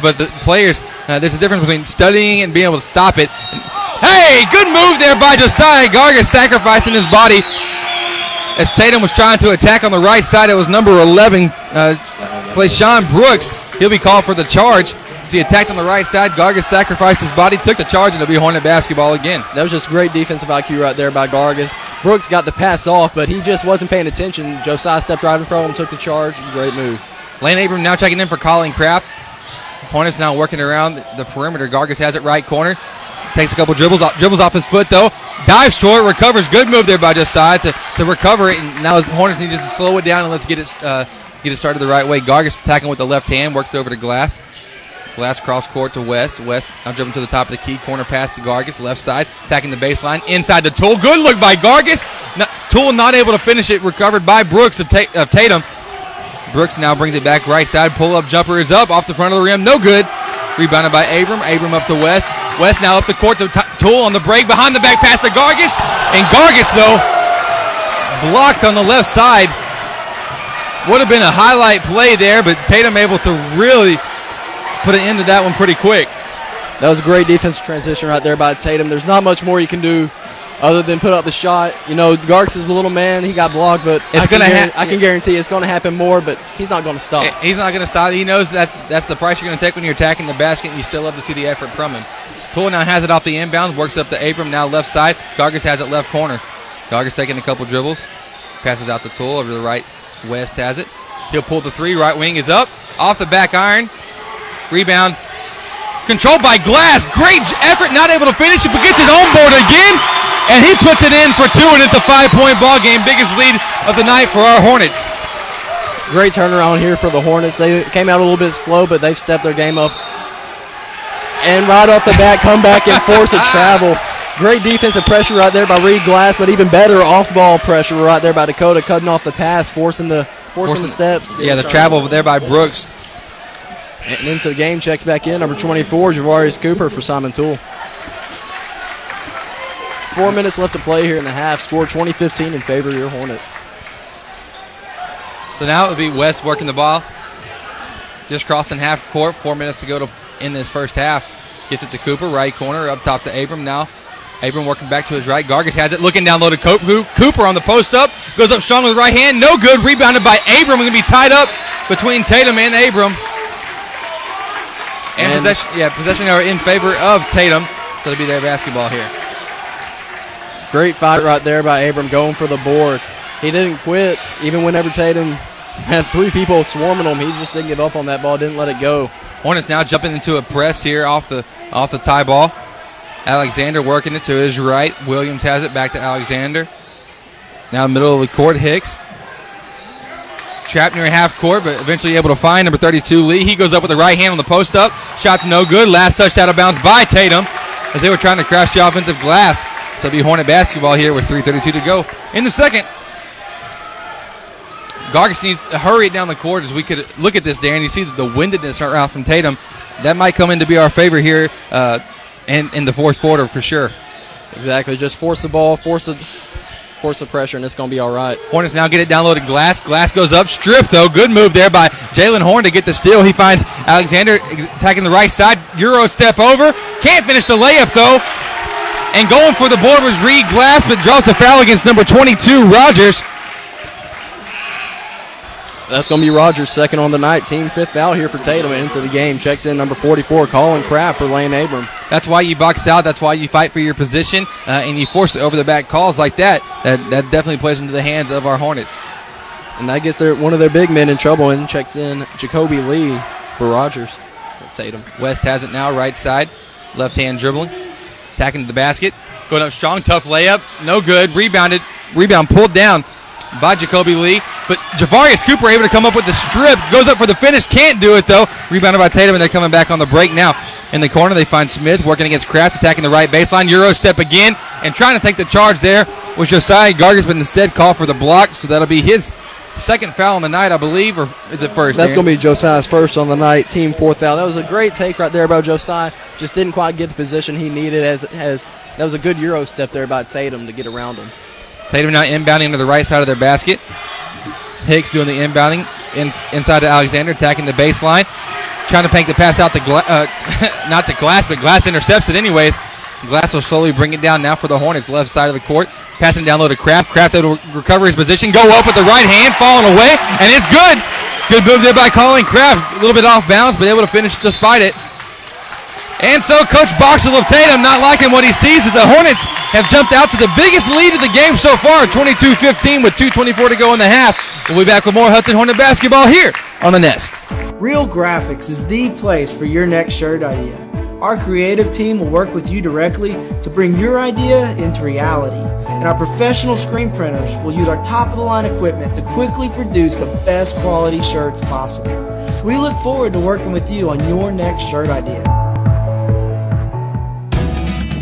but the players, uh, there's a difference between studying and being able to stop it. And, hey, good move there by Josiah Gargis, sacrificing his body. As Tatum was trying to attack on the right side, it was number eleven, uh, Keyshawn Brooks. He'll be called for the charge. As he attacked on the right side, Gargis sacrificed his body, took the charge, and it'll be Hornet basketball again. That was just great defensive I Q right there by Gargis. Brooks got the pass off, but he just wasn't paying attention. Josiah stepped right in front of him, took the charge. Great move. Lane Abram now checking in for Colin Kraft. Hornets now working around the perimeter. Gargis has it right corner. Takes a couple dribbles, dribbles off his foot, though. Dives short, recovers. Good move there by Josiah to, to recover it. And now Hornets need to just slow it down and let's get it uh, get it started the right way. Gargis attacking with the left hand, works over to Glass. Glass cross court to West. West now dribbling to the top of the key. Corner pass to Gargis, left side. Attacking the baseline. Inside to Toole. Good look by Gargis. Not, Toole not able to finish it. Recovered by Brooks of, Ta- of Tatum. Brooks now brings it back right side. Pull-up jumper is up. Off the front of the rim. No good. Rebounded by Abram. Abram up to West. West now up the court to Toole on the break. Behind the back pass to Gargis. And Gargis, though, blocked on the left side. Would have been a highlight play there, but Tatum able to really put an end to that one pretty quick. That was a great defensive transition right there by Tatum. There's not much more you can do other than put up the shot. You know, Gargis is a little man. He got blocked, but it's I, gonna can I can guarantee it's going to happen more, but he's not going to stop. He's not going to stop. He knows that's that's the price you're going to take when you're attacking the basket, and you still love to see the effort from him. Toole now has it off the inbounds, works up to Abram, now left side. Gargis has it left corner. Gargis taking a couple dribbles. Passes out to Toole over to the right. West has it. He'll pull the three. Right wing is up. Off the back iron. Rebound. Controlled by Glass. Great effort. Not able to finish it, but gets it on board again. And he puts it in for two, and it's a five-point ball game. Biggest lead of the night for our Hornets. Great turnaround here for the Hornets. They came out a little bit slow, but they've stepped their game up. And right off the bat, come back and force a travel. Great defensive pressure right there by Reed Glass, but even better off-ball pressure right there by Dakota, cutting off the pass, forcing the forcing, forcing the steps. Yeah, the travel there by Brooks. And into the game, checks back in, number twenty-four, Javarius Cooper for Simon Toole. Four minutes left to play here in the half. Score twenty fifteen in favor of your Hornets. So now it would be West working the ball. Just crossing half court, four minutes to go to in this first half. Gets it to Cooper, right corner, up top to Abram now. Abram working back to his right. Gargis has it, looking down low to Cooper on the post-up. Goes up strong with the right hand. No good. Rebounded by Abram. Going to be tied up between Tatum and Abram. And, and possession, yeah, possession are in favor of Tatum. So it'll be their basketball here. Great fight right there by Abram going for the board. He didn't quit. Even whenever Tatum had three people swarming him, he just didn't give up on that ball, didn't let it go. Hornets now jumping into a press here off the off the tie ball. Alexander working it to his right. Williams has it back to Alexander. Now middle of the court, Hicks. Trapped near half court, but eventually able to find number thirty-two, Lee. He goes up with the right hand on the post-up. Shot's no good. Last touch out of bounds by Tatum as they were trying to crash the offensive glass. So it'll be Hornet basketball here with three thirty-two to go in the second. Gargis needs to hurry down the court as we could look at this, Darren. You see the windedness right out from Tatum. That might come in to be our favor here uh, in, in the fourth quarter for sure. Exactly. Just force the ball, force the, force the pressure, and it's going to be all right. Hornets now get it down low to Glass. Glass goes up, stripped, though. Good move there by Jalen Horn to get the steal. He finds Alexander attacking the right side. Euro step over. Can't finish the layup, though. And going for the board was Reed Glass, but draws the foul against number twenty-two, Rogers. That's going to be Rogers' second on the night. Team fifth foul here for Tatum into the game. Checks in number forty-four, Colin Kraft for Lane Abram. That's why you box out. That's why you fight for your position, uh, and you force over-the-back calls like that. that. That definitely plays into the hands of our Hornets. And that gets their, one of their big men in trouble, and checks in Jacoby Lee for Rogers. Tatum. West has it now, right side. Left-hand dribbling. Attacking to the basket. Going up strong, tough layup. No good. Rebounded. Rebound pulled down by Jacoby Lee, but Javarius Cooper able to come up with the strip, goes up for the finish, can't do it though. Rebounded by Tatum, and they're coming back on the break now. In the corner, they find Smith working against Kraft, attacking the right baseline. Euro step again, and trying to take the charge there was Josiah Gargis, but instead called for the block, so that'll be his second foul on the night, I believe, or is it first? That's going to be Josiah's first on the night, team fourth foul. That was a great take right there by Josiah. Just didn't quite get the position he needed. As, as that was a good Euro step there by Tatum to get around him. Tatum now inbounding to the right side of their basket. Hicks doing the inbounding in, inside to Alexander, attacking the baseline. Trying to bank the pass out to Gla uh, not to Glass, but Glass intercepts it anyways. Glass will slowly bring it down now for the Hornets, left side of the court. Passing down low to Kraft. Kraft able to recover his position. Go up with the right hand, falling away, and it's good. Good move there by Colin Kraft. A little bit off balance, but able to finish despite it. And so Coach Boxell of Tatum not liking what he sees as the Hornets have jumped out to the biggest lead of the game so far, twenty-two fifteen with two twenty-four to go in the half. We'll be back with more Hudson Hornet basketball here on The Nest. Real Graphics is the place for your next shirt idea. Our creative team will work with you directly to bring your idea into reality. And our professional screen printers will use our top-of-the-line equipment to quickly produce the best quality shirts possible. We look forward to working with you on your next shirt idea.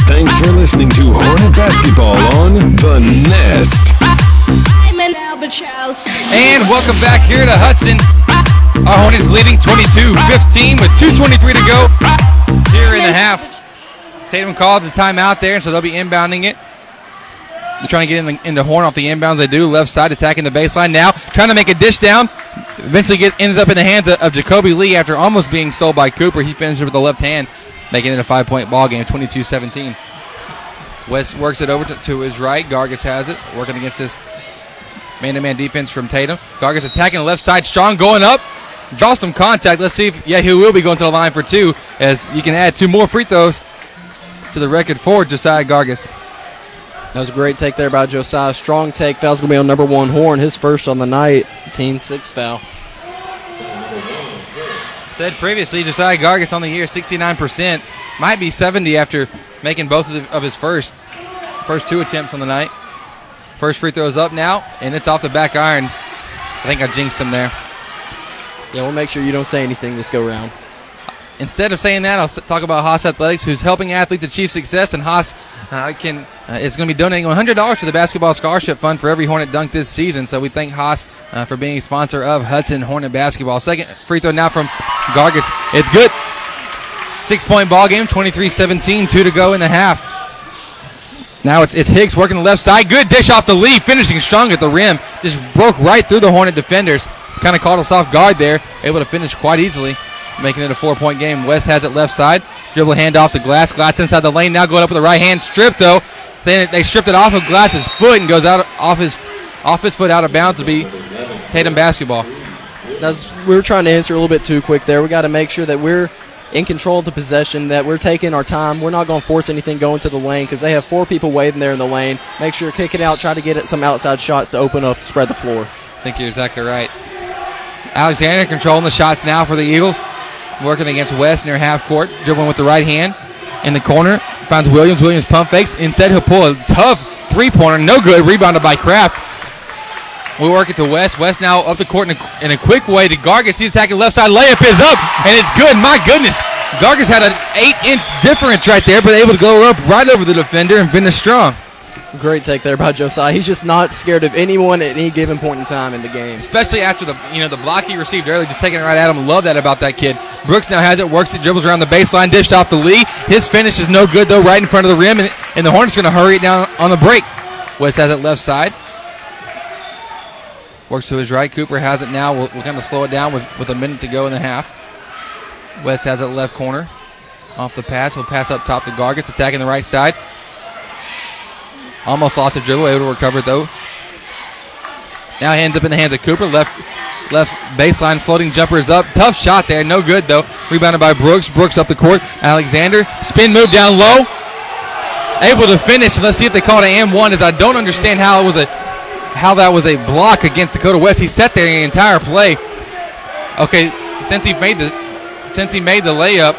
I Thanks for listening to Hornet Basketball on The Nest. I'm an Albert Charles. And welcome back here to Hudson. Our Hornets leading twenty-two fifteen with two twenty-three to go here in the half. Tatum called the timeout there, so they'll be inbounding it. They're trying to get in the, in the Horn off the inbounds. They do. Left side attacking the baseline now. Trying to make a dish down. Eventually get, ends up in the hands of, of Jacoby Lee after almost being stole by Cooper. He finished with the left hand, making it a five-point ball game, twenty-two seventeen. West works it over to, to his right. Gargis has it, working against this man-to-man defense from Tatum. Gargis attacking the left side. Strong going up. Draw some contact. Let's see if, yeah, he will be going to the line for two, as you can add two more free throws to the record for Josiah Gargis. That was a great take there by Josiah. Strong take. Foul's going to be on number one Horn, his first on the night. Team sixth foul. Said previously, Josiah Gargis on the year, sixty-nine percent. Might be seventy after making both of, the, of his first first two attempts on the night. First free throw's up now, and it's off the back iron. I think I jinxed him there. Yeah, we'll make sure you don't say anything this go-round. Instead of saying that, I'll talk about Haas Athletics, who's helping athletes achieve success, and Haas uh, can uh, is going to be donating one hundred dollars to the Basketball Scholarship Fund for every Hornet dunk this season. So we thank Haas uh, for being a sponsor of Hudson Hornet Basketball. Second free throw now from Gargis. It's good. Six-point ball game, twenty-three seventeen, two to go in the half. Now it's it's Higgs working the left side. Good dish off the lead, finishing strong at the rim. Just broke right through the Hornet defenders. Kind of caught us off guard there. Able to finish quite easily, making it a four-point game. West has it left side. Dribble hand off to Glass. Glass inside the lane now, going up with the right hand. Strip, though. They stripped it off of Glass's foot and goes out off his off his foot out of bounds to be Tatum basketball. That's, we were trying to answer a little bit too quick there. We got to make sure that we're in control of the possession, that we're taking our time. We're not going to force anything going to the lane because they have four people waiting there in the lane. Make sure to kick it out, try to get some outside shots to open up, spread the floor. I think you're exactly right. Alexander controlling the shots now for the Eagles. Working against West near half court. Dribbling with the right hand in the corner. Finds Williams. Williams pump fakes. Instead, he'll pull a tough three-pointer. No good. Rebounded by Kraft. We work it to West. West now up the court in a, in a quick way to Gargis. He's attacking left side. Layup is up, and it's good. My goodness. Gargis had an eight-inch difference right there, but able to go up right over the defender and finish strong. Great take there by Josiah. He's just not scared of anyone at any given point in time in the game. Especially after the you know the block he received earlier, just taking it right at him. Love that about that kid. Brooks now has it, works it, dribbles around the baseline, dished off to Lee. His finish is no good, though, right in front of the rim, and, and the Hornets going to hurry it down on the break. West has it left side. Works to his right. Cooper has it now. We'll, we'll kind of slow it down with, with a minute to go in the half. West has it left corner. Off the pass. He'll pass up top to Gargis, attacking the right side. Almost lost a dribble, able to recover though. Now hands up in the hands of Cooper. Left left baseline floating jumper is up. Tough shot there, no good though. Rebounded by Brooks. Brooks up the court. Alexander, spin move down low. Able to finish. Let's see if they call it an and one, as I don't understand how it was a how that was a block against Dakota West. He sat there the entire play. Okay, since he made the since he made the layup.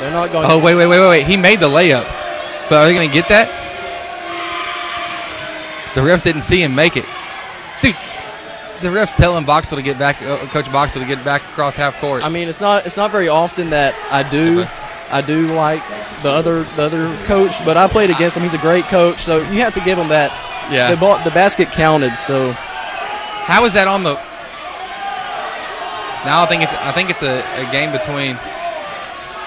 They're not going. Oh, wait, wait, wait, wait, wait. He made the layup. But are they going to get that? The refs didn't see him make it. Dude, the refs telling Boxell to get back, uh, Coach Boxell to get back across half court. I mean, it's not it's not very often that I do uh-huh. I do like the other the other coach, but I played against him. He's a great coach, so you have to give him that. Yeah. The, ball, the basket counted, so. How is that on the? Now I think it's I think it's a, a game between.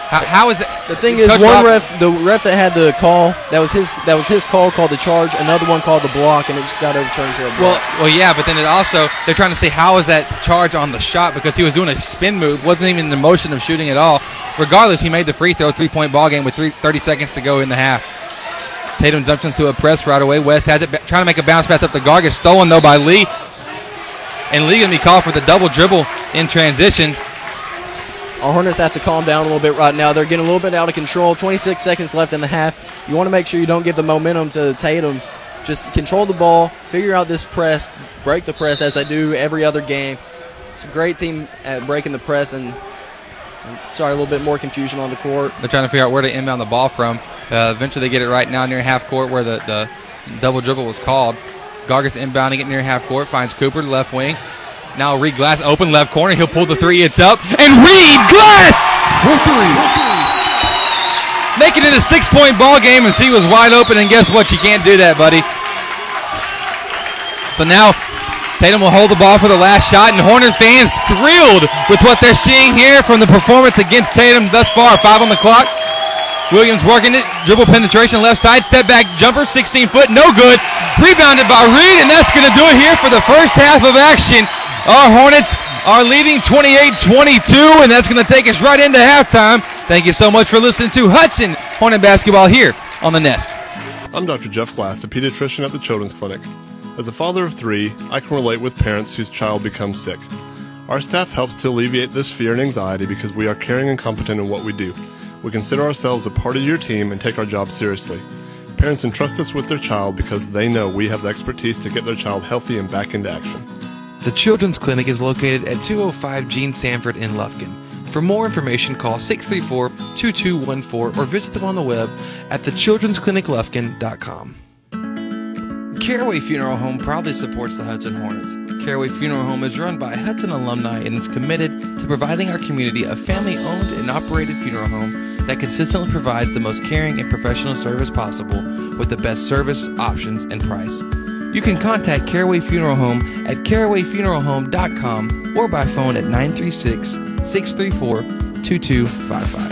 How, how is that? The thing is, Coach one Rob, ref, the ref that had the call, that was his. That was his call, called the charge. Another one called the block, and it just got overturned to a block. Well, well, yeah, but then it also they're trying to say how is that charge on the shot because he was doing a spin move, wasn't even in the motion of shooting at all. Regardless, he made the free throw, three point ball game with three, thirty seconds to go in the half. Tatum jumps into a press right away. West has it, trying to make a bounce pass up to Gargis, stolen though by Lee, and Lee gonna be called for the double dribble in transition. Our Hornets have to calm down a little bit right now. They're getting a little bit out of control. twenty-six seconds left in the half. You want to make sure you don't give the momentum to Tatum. Just control the ball, figure out this press, break the press as they do every other game. It's a great team at breaking the press, and I'm sorry, a little bit more confusion on the court. They're trying to figure out where to inbound the ball from. Uh, eventually they get it right now near half court where the, the double dribble was called. Gargis inbounding it near half court, finds Cooper, left wing. Now Reed Glass open left corner. He'll pull the three. It's up. And Reed Glass for three. Make it in a six-point ball game as he was wide open, and guess what? You can't do that, buddy. So now Tatum will hold the ball for the last shot, and Hornet fans thrilled with what they're seeing here from the performance against Tatum thus far. Five on the clock. Williams working it. Dribble penetration left side. Step back jumper. sixteen foot. No good. Rebounded by Reed, and that's going to do it here for the first half of action. Our Hornets are leading twenty-eight twenty-two, and that's going to take us right into halftime. Thank you so much for listening to Hudson Hornet Basketball here on The Nest. I'm Doctor Jeff Glass, a pediatrician at the Children's Clinic. As a father of three, I can relate with parents whose child becomes sick. Our staff helps to alleviate this fear and anxiety because we are caring and competent in what we do. We consider ourselves a part of your team and take our job seriously. Parents entrust us with their child because they know we have the expertise to get their child healthy and back into action. The Children's Clinic is located at two oh five Gene Sanford in Lufkin. For more information, call six three four, two two one four or visit them on the web at the children's clinic lufkin dot com. Caraway Funeral Home proudly supports the Hudson Hornets. Caraway Funeral Home is run by Hudson alumni and is committed to providing our community a family-owned and operated funeral home that consistently provides the most caring and professional service possible with the best service, options, and price. You can contact Caraway Funeral Home at caraway funeral home dot com or by phone at nine three six, six three four, two two five five.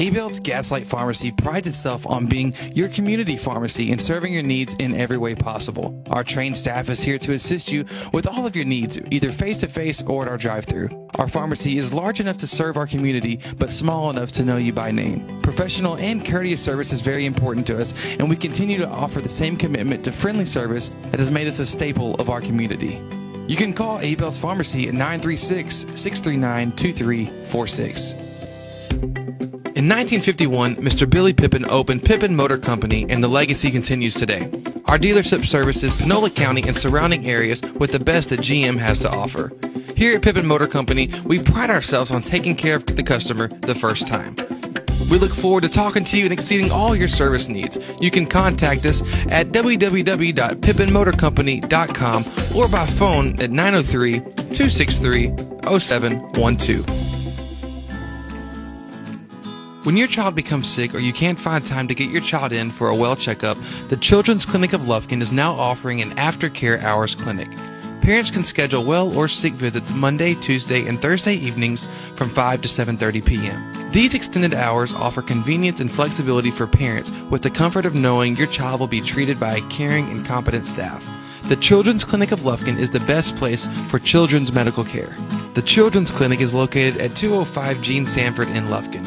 Abel's Gaslight Pharmacy prides itself on being your community pharmacy and serving your needs in every way possible. Our trained staff is here to assist you with all of your needs, either face-to-face or at our drive-thru. Our pharmacy is large enough to serve our community, but small enough to know you by name. Professional and courteous service is very important to us, and we continue to offer the same commitment to friendly service that has made us a staple of our community. You can call Abel's Pharmacy at nine three six, six three nine, two three four six. In nineteen fifty-one, Mister Billy Pippin opened Pippin Motor Company, and the legacy continues today. Our dealership services Panola County and surrounding areas with the best that G M has to offer. Here at Pippin Motor Company, we pride ourselves on taking care of the customer the first time. We look forward to talking to you and exceeding all your service needs. You can contact us at w w w dot pippin motor company dot com or by phone at nine oh three, two six three, oh seven one two. When your child becomes sick or you can't find time to get your child in for a well checkup, the Children's Clinic of Lufkin is now offering an aftercare hours clinic. Parents can schedule well or sick visits Monday, Tuesday, and Thursday evenings from five to seven thirty p m These extended hours offer convenience and flexibility for parents with the comfort of knowing your child will be treated by a caring and competent staff. The Children's Clinic of Lufkin is the best place for children's medical care. The Children's Clinic is located at two oh five Gene Sanford in Lufkin.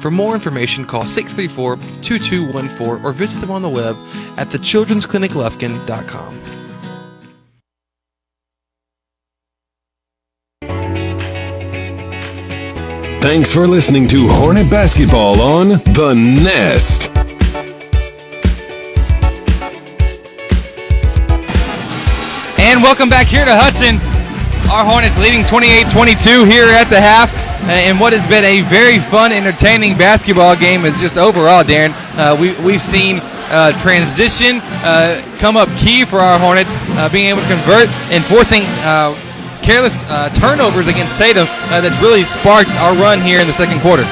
For more information, call six three four, two two one four or visit them on the web at the children's clinic lufkin dot com. Thanks for listening to Hornet Basketball on The Nest. And welcome back here to Hudson. Our Hornets leading twenty-eight twenty-two here at the half. And what has been a very fun, entertaining basketball game is just overall, Darren. Uh, we, we've seen uh, transition uh, come up key for our Hornets, uh, being able to convert and forcing uh, careless uh, turnovers against Tatum uh, that's really sparked our run here in the second quarter.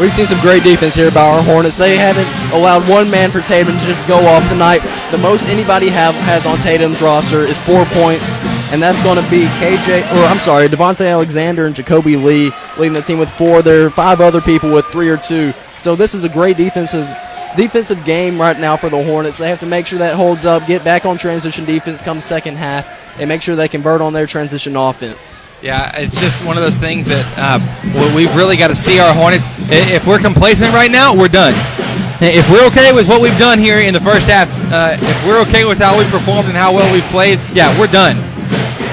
We've seen some great defense here by our Hornets. They haven't allowed one man for Tatum to just go off tonight. The most anybody have has on Tatum's roster is four points, and that's going to be K J, or I'm sorry, Devontae Alexander and Jacoby Lee leading the team with four. There are five other people with three or two. So this is a great defensive defensive game right now for the Hornets. They have to make sure that holds up, get back on transition defense come second half, and make sure they convert on their transition offense. Yeah, it's just one of those things that uh, we've really got to see our Hornets. If we're complacent right now, we're done. If we're okay with what we've done here in the first half, uh, if we're okay with how we performed and how well we've played, yeah, we're done.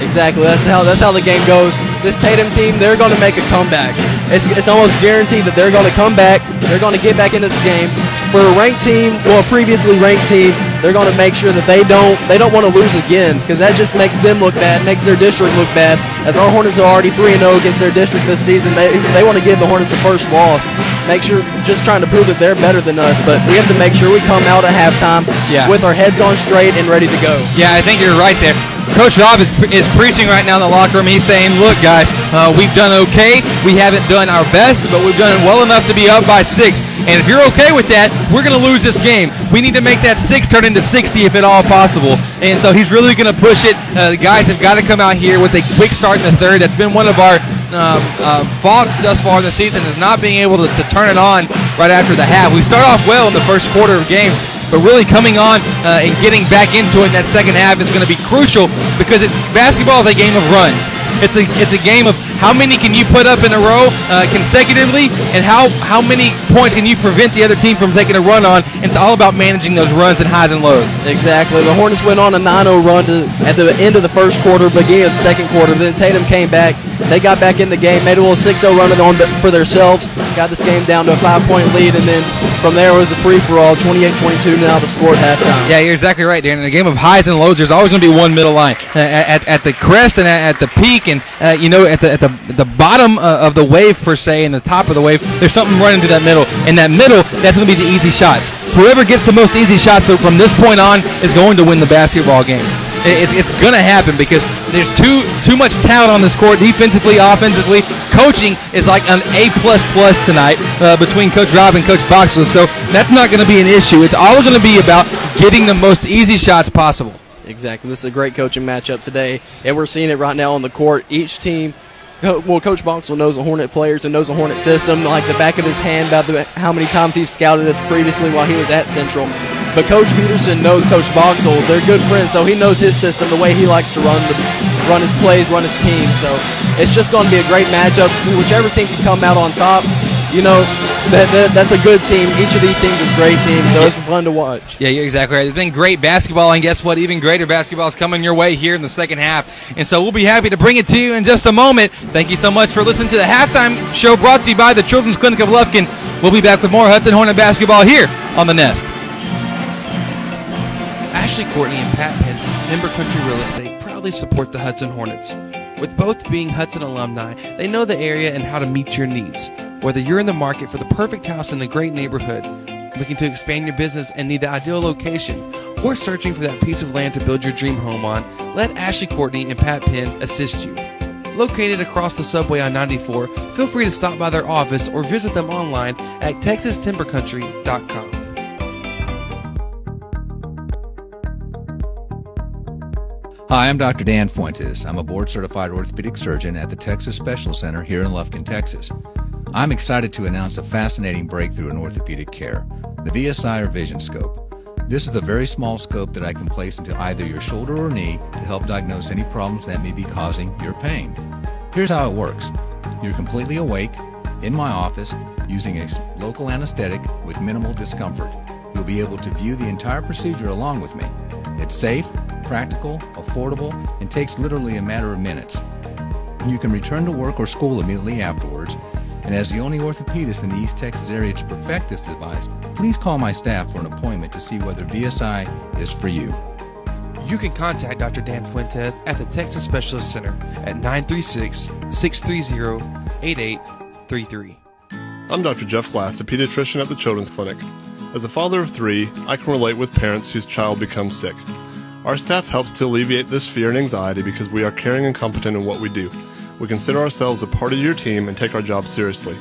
Exactly. That's how that's how the game goes. This Tatum team, they're going to make a comeback. It's, it's almost guaranteed that they're going to come back. They're going to get back into this game. For a ranked team, well, a previously ranked team, they're going to make sure that they don't they don't want to lose again, because that just makes them look bad, makes their district look bad. As our Hornets are already three and oh against their district this season, they they want to give the Hornets the first loss. Make sure, just trying to prove that they're better than us, but we have to make sure we come out at halftime yeah. with our heads on straight and ready to go. Yeah, I think you're right there. Coach Rob is, is preaching right now in the locker room. He's saying, look, guys, uh, we've done okay. We haven't done our best, but we've done well enough to be up by six. And if you're okay with that, we're going to lose this game. We need to make that six turn into sixty if at all possible. And so he's really going to push it. Uh, the guys have got to come out here with a quick start in the third. That's been one of our um, uh, faults thus far in the season, is not being able to, to turn it on right after the half. We start off well in the first quarter of games, but really coming on uh, and getting back into it in that second half is going to be crucial, because it's basketball is a game of runs. It's a it's a game of how many can you put up in a row uh, consecutively, and how, how many points can you prevent the other team from taking a run on. It's all about managing those runs and highs and lows. Exactly. The Hornets went on a nine oh run to, at the end of the first quarter, beginning of the second quarter. Then Tatum came back. They got back in the game, made a little six oh run on for themselves, got this game down to a five-point lead, and then from there it was a free-for-all, twenty-eight twenty-two now the score at halftime. Yeah, you're exactly right, Darren. In a game of highs and lows, there's always going to be one middle line. Uh, at, at the crest and at, at the peak and, uh, you know, at the at the, the bottom uh, of the wave, per se, and the top of the wave, there's something running through that middle. And that middle, that's going to be the easy shots. Whoever gets the most easy shots from this point on is going to win the basketball game. It's it's going to happen, because there's too too much talent on this court, defensively, offensively. Coaching is like an A plus plus tonight uh, between Coach Rob and Coach Boxell, so that's not going to be an issue. It's all going to be about getting the most easy shots possible. Exactly. This is a great coaching matchup today, and we're seeing it right now on the court. Each team, well, Coach Boxell knows the Hornet players and knows the Hornet system like the back of his hand, about the, how many times he's scouted us previously while he was at Central. But Coach Peterson knows Coach Boxell. They're good friends, so he knows his system, the way he likes to run the, run his plays, run his team. So it's just going to be a great matchup. Whichever team can come out on top, you know, that, that, that's a good team. Each of these teams are great teams, so it's fun to watch. Yeah, you're exactly right. It's been great basketball, and guess what? Even greater basketball is coming your way here in the second half. And so we'll be happy to bring it to you in just a moment. Thank you so much for listening to the Halftime Show, brought to you by the Children's Clinic of Lufkin. We'll be back with more Hudson Hornet basketball here on The Nest. Ashley Courtney and Pat Penn from Timber Country Real Estate proudly support the Hudson Hornets. With both being Hudson alumni, they know the area and how to meet your needs. Whether you're in the market for the perfect house in a great neighborhood, looking to expand your business and need the ideal location, or searching for that piece of land to build your dream home on, let Ashley Courtney and Pat Penn assist you. Located across the subway on ninety-four, feel free to stop by their office or visit them online at texas timber country dot com. Hi, I'm Doctor Dan Fuentes. I'm a board-certified orthopedic surgeon at the Texas Special Center here in Lufkin, Texas. I'm excited to announce a fascinating breakthrough in orthopedic care, the V S I or Vision Scope. This is a very small scope that I can place into either your shoulder or knee to help diagnose any problems that may be causing your pain. Here's how it works. You're completely awake, in my office, using a local anesthetic with minimal discomfort. You'll be able to view the entire procedure along with me. It's safe, practical, affordable, and takes literally a matter of minutes. You can return to work or school immediately afterwards, and as the only orthopedist in the East Texas area to perfect this device, please call my staff for an appointment to see whether V S I is for you. you can contact Doctor Dan Fuentes at the Texas Specialist Center at nine three six, six three zero, eight eight three three. I'm Doctor Jeff Glass, a pediatrician at the Children's Clinic. As a father of three, I can relate with parents whose child becomes sick. Our staff helps to alleviate this fear and anxiety because we are caring and competent in what we do. We consider ourselves a part of your team and take our job seriously.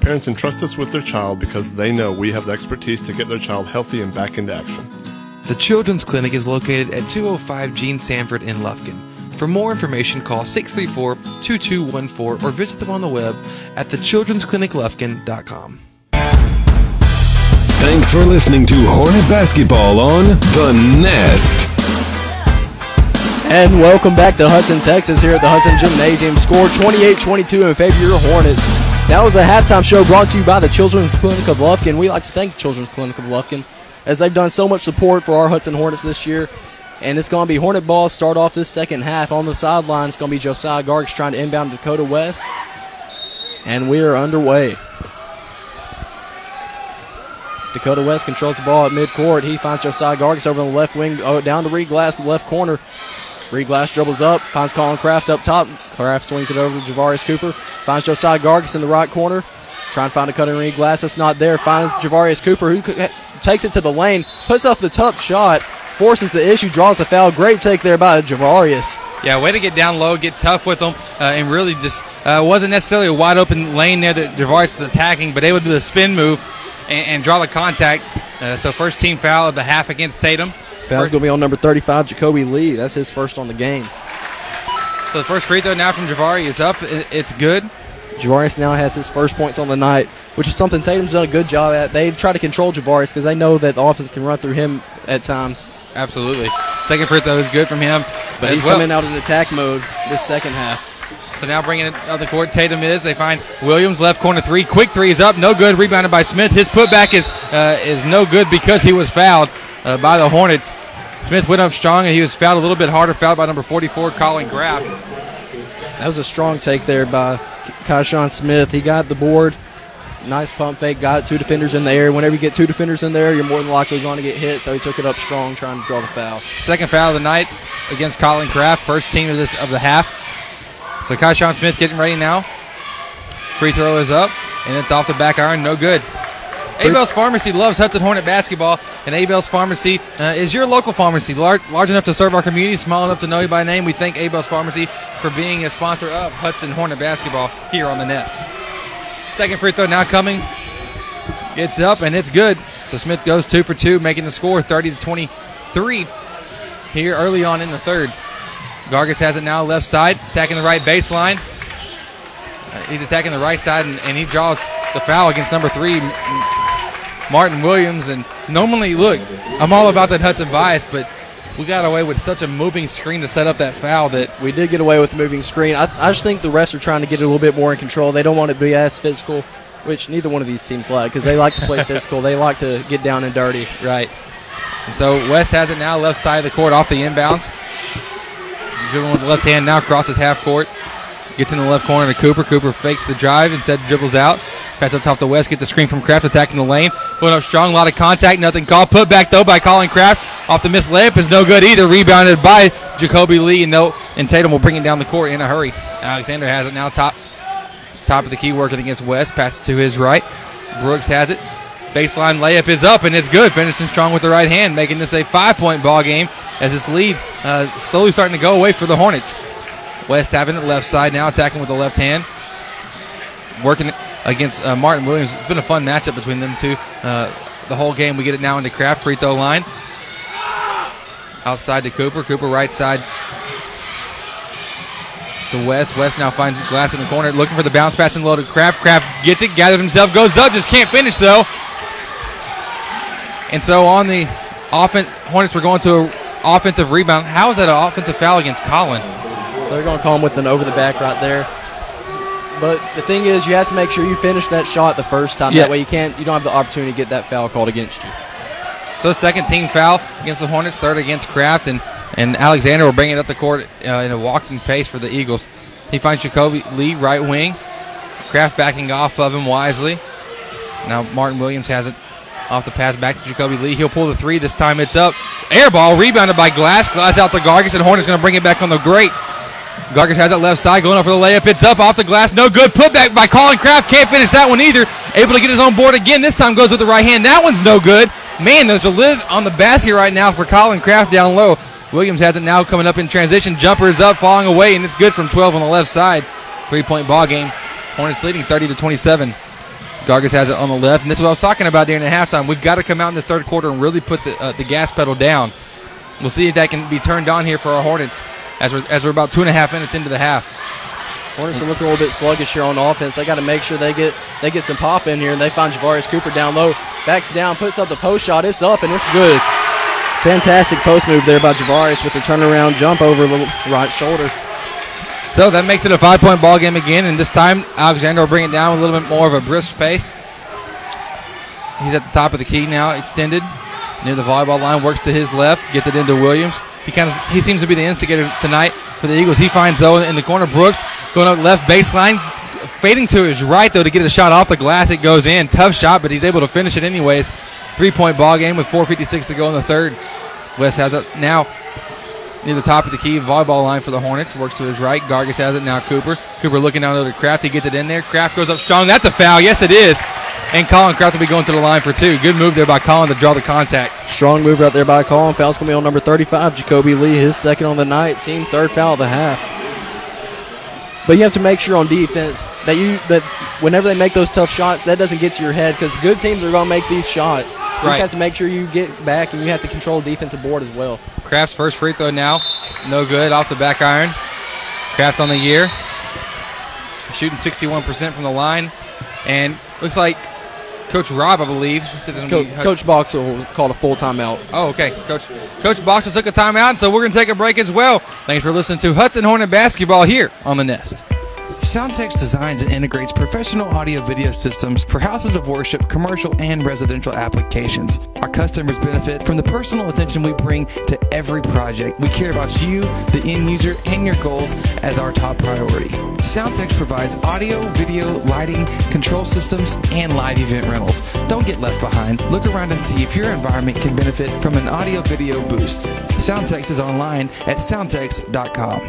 Parents entrust us with their child because they know we have the expertise to get their child healthy and back into action. The Children's Clinic is located at two oh five Gene Sanford in Lufkin. For more information, call six three four, two two one four or visit them on the web at the children's clinic lufkin dot com. Thanks for listening to Hornet Basketball on The Nest. And welcome back to Hudson, Texas here at the Hudson Gymnasium. Score twenty-eight twenty-two in favor of your Hornets. That was a halftime show brought to you by the Children's Clinic of Lufkin. We'd like to thank the Children's Clinic of Lufkin, as they've done so much support for our Hudson Hornets this year. And it's going to be Hornet ball start off this second half. On the sideline, it's going to be Josiah Gargis trying to inbound Dakota West. And we are underway. Dakota West controls the ball at midcourt. He finds Josiah Gargis over on the left wing, oh, down to Reed Glass, the left corner. Reed Glass dribbles up, finds Colin Kraft up top. Kraft swings it over to Javarius Cooper. Finds Josiah Gargis in the right corner. Trying to find a cut in Reed Glass. That's not there. Finds Javarius Cooper, who takes it to the lane, puts off the tough shot, forces the issue, draws a foul. Great take there by Javarius. Yeah, way to get down low, get tough with them, uh, and really just uh, wasn't necessarily a wide open lane there that Javarius was attacking, but able to do the spin move and, and draw the contact. Uh, so first team foul of the half against Tatum. Foul's going to be on number thirty-five, Jacoby Lee. That's his first on the game. So the first free throw now from Javari is up. It's good. Javarius now has his first points on the night, which is something Tatum's done a good job at. They've tried to control Javarius because they know that the offense can run through him at times. Absolutely. Second free throw is good from him. But he's well. coming out in attack mode this second half. So now bringing it up the court, Tatum is. They find Williams, left corner three. Quick three is up. No good. Rebounded by Smith. His putback is, uh, is no good because he was fouled uh, by the Hornets. Smith went up strong, and he was fouled a little bit harder, fouled by number forty-four, Colin Kraft. That was a strong take there by Keyshawn Smith. He got the board. Nice pump fake. Got two defenders in the air. Whenever you get two defenders in the air, you're more than likely going to get hit. So he took it up strong, trying to draw the foul. Second foul of the night against Colin Kraft. First team of this of the half. So Keyshawn Smith getting ready now. Free throw is up, and it's off the back iron. No good. Abel's Pharmacy loves Hudson Hornet basketball, and Abel's Pharmacy uh, is your local pharmacy, large, large enough to serve our community, small enough to know you by name. We thank Abel's Pharmacy for being a sponsor of Hudson Hornet basketball here on The Nest. Second free throw now coming. It's up, and it's good. So Smith goes two for two, making the score thirty to twenty-three here early on in the third. Gargis has it now left side, attacking the right baseline. Uh, he's attacking the right side, and, and he draws the foul against number three, Martin Williams. And normally, look, I'm all about that Hudson bias, but we got away with such a moving screen to set up that foul that we did get away with moving screen. I, I just think the refs are trying to get it a little bit more in control. They don't want to be as physical, which neither one of these teams like, because they like to play physical. They like to get down and dirty. Right. And so West has it now left side of the court off the inbounds. Dribbling with the left hand now, crosses half court. Gets in the left corner to Cooper. Cooper fakes the drive, instead dribbles out. Pass up top to West, gets the screen from Kraft, attacking the lane. Going up strong, a lot of contact, nothing called. Put back, though, by Colin Kraft. Off the missed layup is no good either. Rebounded by Jacoby Lee, and, no, and Tatum will bring it down the court in a hurry. Alexander has it now, top top of the key, working against West. Passes to his right. Brooks has it. Baseline layup is up, and it's good. Finishing strong with the right hand, making this a five-point ball game as this lead uh, slowly starting to go away for the Hornets. West having it left side now, attacking with the left hand. Working against uh, Martin Williams. It's been a fun matchup between them two. Uh, the whole game, we get it now into Kraft. Free throw line. Outside to Cooper. Cooper right side to West. West now finds Glass in the corner, looking for the bounce pass and low to Kraft. Kraft gets it, gathers himself, goes up, just can't finish though. And so on the offense, Hornets were going to an offensive rebound. How is that an offensive foul against Colin? They're going to call him with an over the back right there. But the thing is, you have to make sure you finish that shot the first time. Yeah. That way you can't, you don't have the opportunity to get that foul called against you. So second team foul against the Hornets, third against Kraft, and, and Alexander will bring it up the court uh, in a walking pace for the Eagles. He finds Jacoby Lee, right wing. Kraft backing off of him wisely. Now Martin Williams has it off the pass back to Jacoby Lee. He'll pull the three. This time it's up. air ball, rebounded by Glass. Glass out to Gargis, and Horn is going to bring it back on the great. Gargis has that left side, going up for the layup. It's up off the glass. No good. Put back by Colin Kraft. Can't finish that one either. Able to get his own board again. This time goes with the right hand. That one's no good. Man, there's a lid on the basket right now for Colin Kraft down low. Williams has it now, coming up in transition. Jumper is up, falling away, and it's good from twelve on the left side. Three-point ball game. Hornets leading thirty to twenty-seven. Gargis has it on the left, and this is what I was talking about during the halftime. We've got to come out in this third quarter and really put the, uh, the gas pedal down. We'll see if that can be turned on here for our Hornets as we're, as we're about two and a half minutes into the half. Hornets are looking a little bit sluggish here on offense. They got to make sure they get they get some pop in here, and they find Javarius Cooper down low. Backs down, puts up the post shot. It's up, and it's good. Fantastic post move there by Javarius with the turnaround jump over the right shoulder. So that makes it a five-point ball game again, and this time Alexander will bring it down with a little bit more of a brisk pace. He's at the top of the key now, extended near the volleyball line, works to his left, gets it into Williams. He kind of he seems to be the instigator tonight for the Eagles. He finds, though, in the corner, Brooks going up left baseline, fading to his right, though, to get a shot off the glass. It goes in. Tough shot, but he's able to finish it anyways. Three-point ball game with four fifty-six to go in the third. West has it now near the top of the key, volleyball line for the Hornets. Works to his right. Gargis has it now. Cooper. Cooper looking down over to Kraft. He gets it in there. Kraft goes up strong. That's a foul. Yes, it is. And Colin Kraft will be going to the line for two. Good move there by Colin to draw the contact. Strong move right there by Colin. Foul's going to be on number thirty-five, Jacoby Lee. His second on the night. Team third foul of the half. But you have to make sure on defense that you that whenever they make those tough shots, that doesn't get to your head, because good teams are going to make these shots. You right. just have to make sure you get back, and you have to control the defensive board as well. Kraft's first free throw now. No good. Off the back iron. Kraft on the year. Shooting sixty-one percent from the line. And looks like Coach Rob, I believe. Co- be Coach Boxell called a full timeout. Oh, okay. Coach Coach Boxell took a timeout, so we're going to take a break as well. Thanks for listening to Hudson Hornet Basketball here on The Nest. Soundtex designs and integrates professional audio video systems for houses of worship, commercial, and residential applications. Our customers benefit from the personal attention we bring to every project. We care about you, the end user, and your goals as our top priority. Soundtex provides audio, video, lighting, control systems, and live event rentals. Don't get left behind. Look around and see if your environment can benefit from an audio video boost. Soundtex is online at soundtex dot com.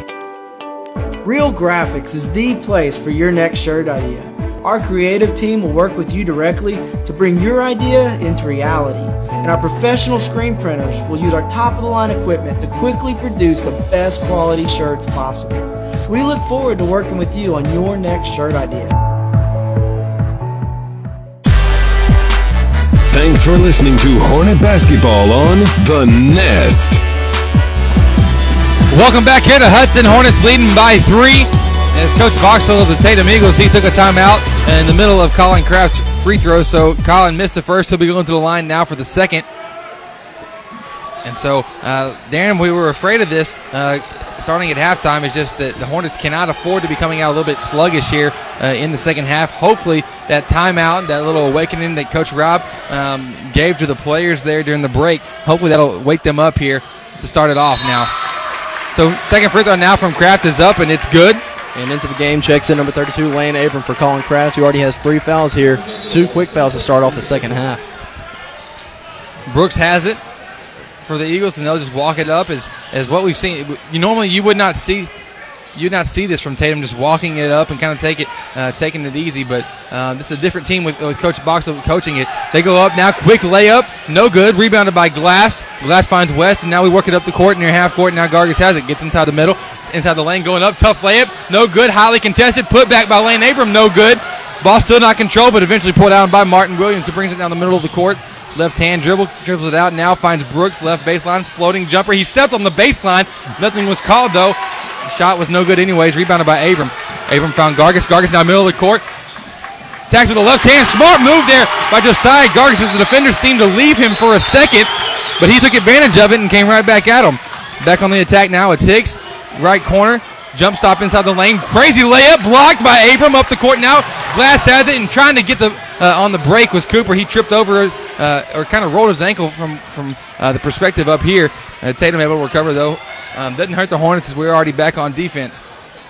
Real Graphics is the place for your next shirt idea. Our creative team will work with you directly to bring your idea into reality. And our professional screen printers will use our top-of-the-line equipment to quickly produce the best quality shirts possible. We look forward to working with you on your next shirt idea. Thanks for listening to Hornet Basketball on The Nest. Welcome back here to Hudson Hornets leading by three. As Coach Boxell of the Tatum Eagles, he took a timeout in the middle of Colin Kraft's free throw. So Colin missed the first. He'll be going to the line now for the second. And so, uh, Darren, we were afraid of this uh, starting at halftime. It's just that the Hornets cannot afford to be coming out a little bit sluggish here uh, in the second half. Hopefully that timeout, that little awakening that Coach Rob um, gave to the players there during the break, hopefully that'll wake them up here to start it off now. So second free throw now from Kraft is up, and it's good. And into the game, checks in number thirty-two, Lane Abram for Colin Kraft, who already has three fouls here, two quick fouls to start off the second half. Brooks has it for the Eagles, and they'll just walk it up as, as what we've seen. You normally you would not see you'd not see this from Tatum, just walking it up and kind of take it, uh, taking it easy. But uh, this is a different team with, with Coach Boxell coaching it. They go up now, quick layup, no good. Rebounded by Glass. Glass finds West, and now we work it up the court near half court. Now Gargis has it, gets inside the middle, inside the lane, going up, tough layup, no good. Highly contested, put back by Lane Abram, no good. Ball still not controlled, but eventually pulled down by Martin Williams, who brings it down the middle of the court. Left hand dribble, dribbles it out. Now finds Brooks, left baseline, floating jumper. He stepped on the baseline. Nothing was called, though. Shot was no good anyways. Rebounded by Abram. Abram found Gargis. Gargis now middle of the court. Attacks with the left hand. Smart move there by Josiah Gargis as the defenders seemed to leave him for a second, but he took advantage of it and came right back at him. Back on the attack now. It's Hicks. Right corner. Jump stop inside the lane. Crazy layup blocked by Abram. Up the court now. Glass has it, and trying to get the uh, on the break was Cooper. He tripped over uh, or kind of rolled his ankle from, from uh, the perspective up here. Uh, Tatum able to recover, though. Um, doesn't hurt the Hornets as we're already back on defense.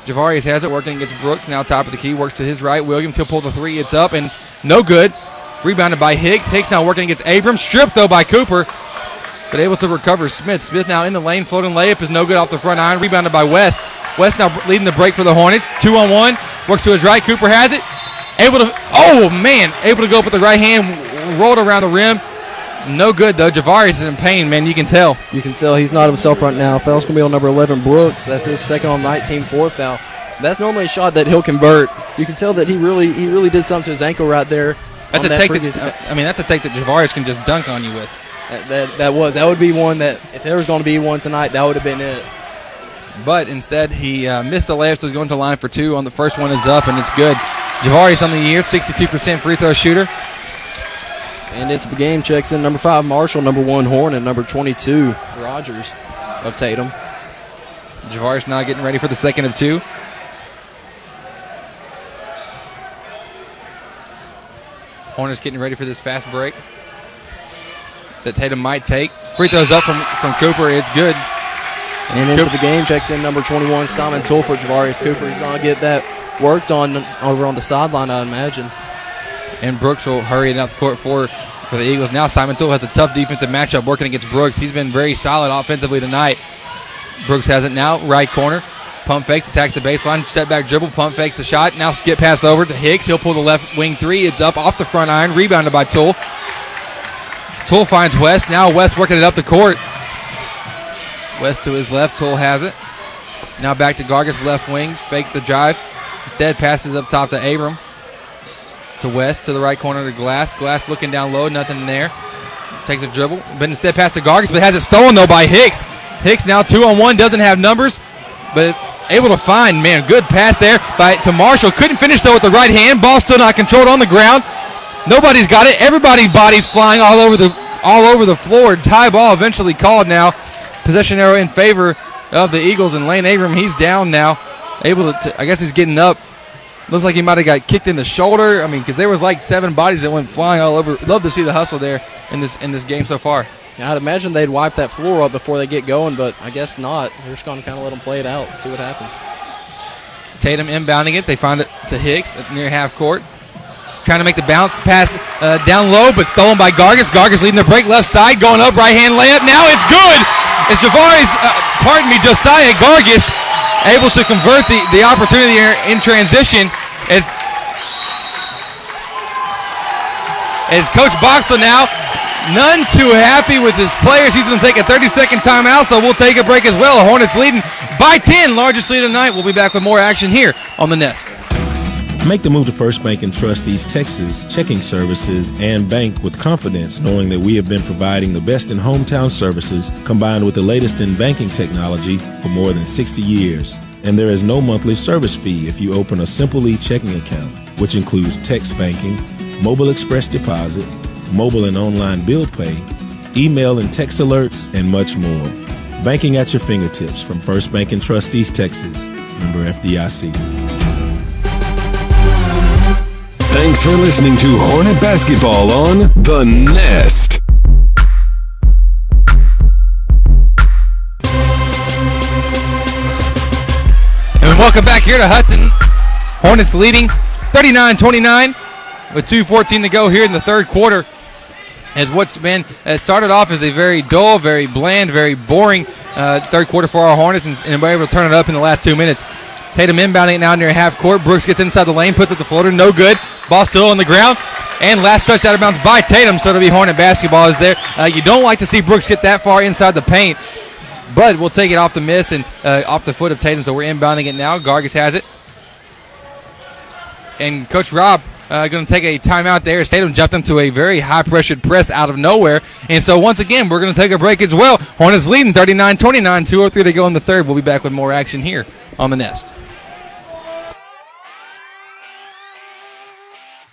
Javarius has it, working against Brooks. Now top of the key, works to his right. Williams, he'll pull the three. It's up and no good. Rebounded by Hicks. Hicks now working against Abram. Stripped, though, by Cooper. but able to recover Smith. Smith now in the lane, floating layup is no good off the front iron, rebounded by West. West now leading the break for the Hornets. Two on one, works to his right, Cooper has it. Able to, oh man, able to go up with the right hand, rolled around the rim. No good, though. Javarius is in pain, man. You can tell. You can tell he's not himself right now. Foul's going to be on number eleven, Brooks. That's his second on nineteen, fourth foul. That's normally a shot that he'll convert. You can tell that he really he really did something to his ankle right there. That's a that take that, I mean, that's a take that Javarius can just dunk on you with. That, that, that was. That would be one that, if there was going to be one tonight, that would have been it. But instead, he uh, missed the layup, so he's going to line for two. On the first one is up, and it's good. Javarius on the year, sixty-two percent free throw shooter. And it's the game checks in. Number five, Marshall. Number one, Horn. And number twenty-two, Rogers of Tatum. Javarius now getting ready for the second of two. Hornets getting ready for this fast break that Tatum might take. Free throws up from, from Cooper. It's good. And Cooper. Into the game checks in. Number twenty-one, Simon Toole for Javarius Cooper. He's going to get that worked on over on the sideline, I imagine. And Brooks will hurry it out the court for, for the Eagles. Now Simon Toole has a tough defensive matchup working against Brooks. He's been very solid offensively tonight. Brooks has it now. Right corner. Pump fakes, attacks the baseline. Step back dribble. Pump fakes the shot. Now skip pass over to Hicks. He'll pull the left wing three. It's up off the front iron. Rebounded by Toole. Toole finds West. Now West working it up the court. West to his left. Toole has it. Now back to Gargis. Left wing. Fakes the drive. Instead passes up top to Abram. To West, to the right corner to Glass. Glass looking down low, nothing there. Takes a dribble, but instead pass to Gargis, but has it stolen, though, by Hicks. Hicks now two on one, doesn't have numbers, but able to find, man, good pass there by to Marshall. Couldn't finish, though, with the right hand. Ball still not controlled on the ground. Nobody's got it. Everybody's body's flying all over the all over the floor. Tie ball eventually called now. Possession arrow in favor of the Eagles, and Lane Abram, he's down now. Able to, t- I guess he's getting up. Looks like he might have got kicked in the shoulder. I mean, because there was like seven bodies that went flying all over. Love to see the hustle there in this in this game so far. Yeah, I'd imagine they'd wipe that floor up before they get going, but I guess not. They're just going to kind of let them play it out, see what happens. Tatum inbounding it. They find it to Hicks near half court. Trying to make the bounce pass uh, down low, but stolen by Gargis. Gargis leading the break left side, going up, right hand layup. Now it's good. It's Javarius, uh, pardon me, Josiah Gargis able to convert the, the opportunity here in transition. As, as Coach Boxell now, none too happy with his players. He's going to take a thirty-second timeout, so we'll take a break as well. Hornets leading by ten, largest lead of the night. We'll be back with more action here on The Nest. Make the move to First Bank and Trust East Texas checking services and bank with confidence, knowing that we have been providing the best in hometown services combined with the latest in banking technology for more than sixty years. And there is no monthly service fee if you open a Simply checking account, which includes text banking, mobile express deposit, mobile and online bill pay, email and text alerts, and much more. Banking at your fingertips from First Bank and Trust East Texas. Member F D I C. Thanks for listening to Hornet Basketball on The Nest. And welcome back here to Hudson. Hornets leading thirty-nine twenty-nine with two fourteen to go here in the third quarter. As what's been uh, started off as a very dull, very bland, very boring uh, third quarter for our Hornets, and, and we're able to turn it up in the last two minutes. Tatum inbounding it now near half court. Brooks gets inside the lane, puts up the floater, no good. Ball still on the ground, and last touch out of bounds by Tatum, so it'll be Hornet basketball is there. Uh, you don't like to see Brooks get that far inside the paint, but we'll take it off the miss and uh, off the foot of Tatum, so we're inbounding it now. Gargis has it. And Coach Rob uh, going to take a timeout there. Tatum jumped into a very high-pressured press out of nowhere, and so once again, we're going to take a break as well. Hornets leading thirty-nine twenty-nine, two oh three to go in the third. We'll be back with more action here on The Nest.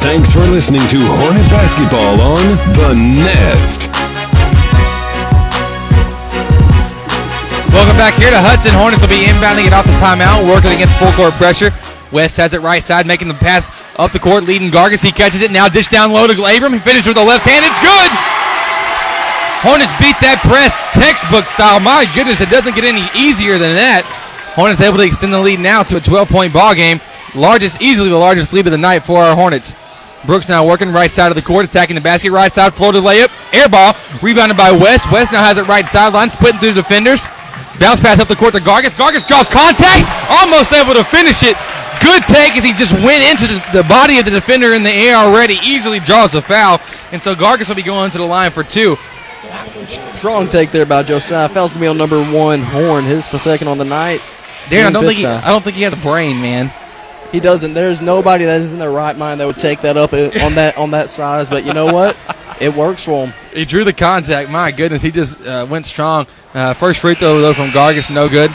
Thanks for listening to Hornet Basketball on The Nest. Welcome back here to Hudson. Hornets will be inbounding it off the timeout, working against full court pressure. West has it right side, making the pass up the court, leading Gargis. He catches it, now dish down low to Abram. He finishes with a left hand. It's good! Hornets beat that press textbook style. My goodness, it doesn't get any easier than that. Hornets able to extend the lead now to a twelve-point ball game. Largest, easily the largest lead of the night for our Hornets. Brooks now working right side of the court, attacking the basket. Right side, floated layup, air ball, rebounded by West. West now has it right sideline, splitting through the defenders. Bounce pass up the court to Gargis. Gargis draws contact, almost able to finish it. Good take as he just went into the, the body of the defender in the air already. Easily draws the foul, and so Gargis will be going to the line for two. Strong take there by Josiah. Foul's going to be on number one, Horn, his second on the night. Darren, I don't think he, I don't think he has a brain, man. He doesn't. There's nobody that is in their right mind that would take that up on that on that size. But you know what? It works for him. He drew the contact. My goodness, he just uh, went strong. Uh, first free throw, though, from Gargis, no good.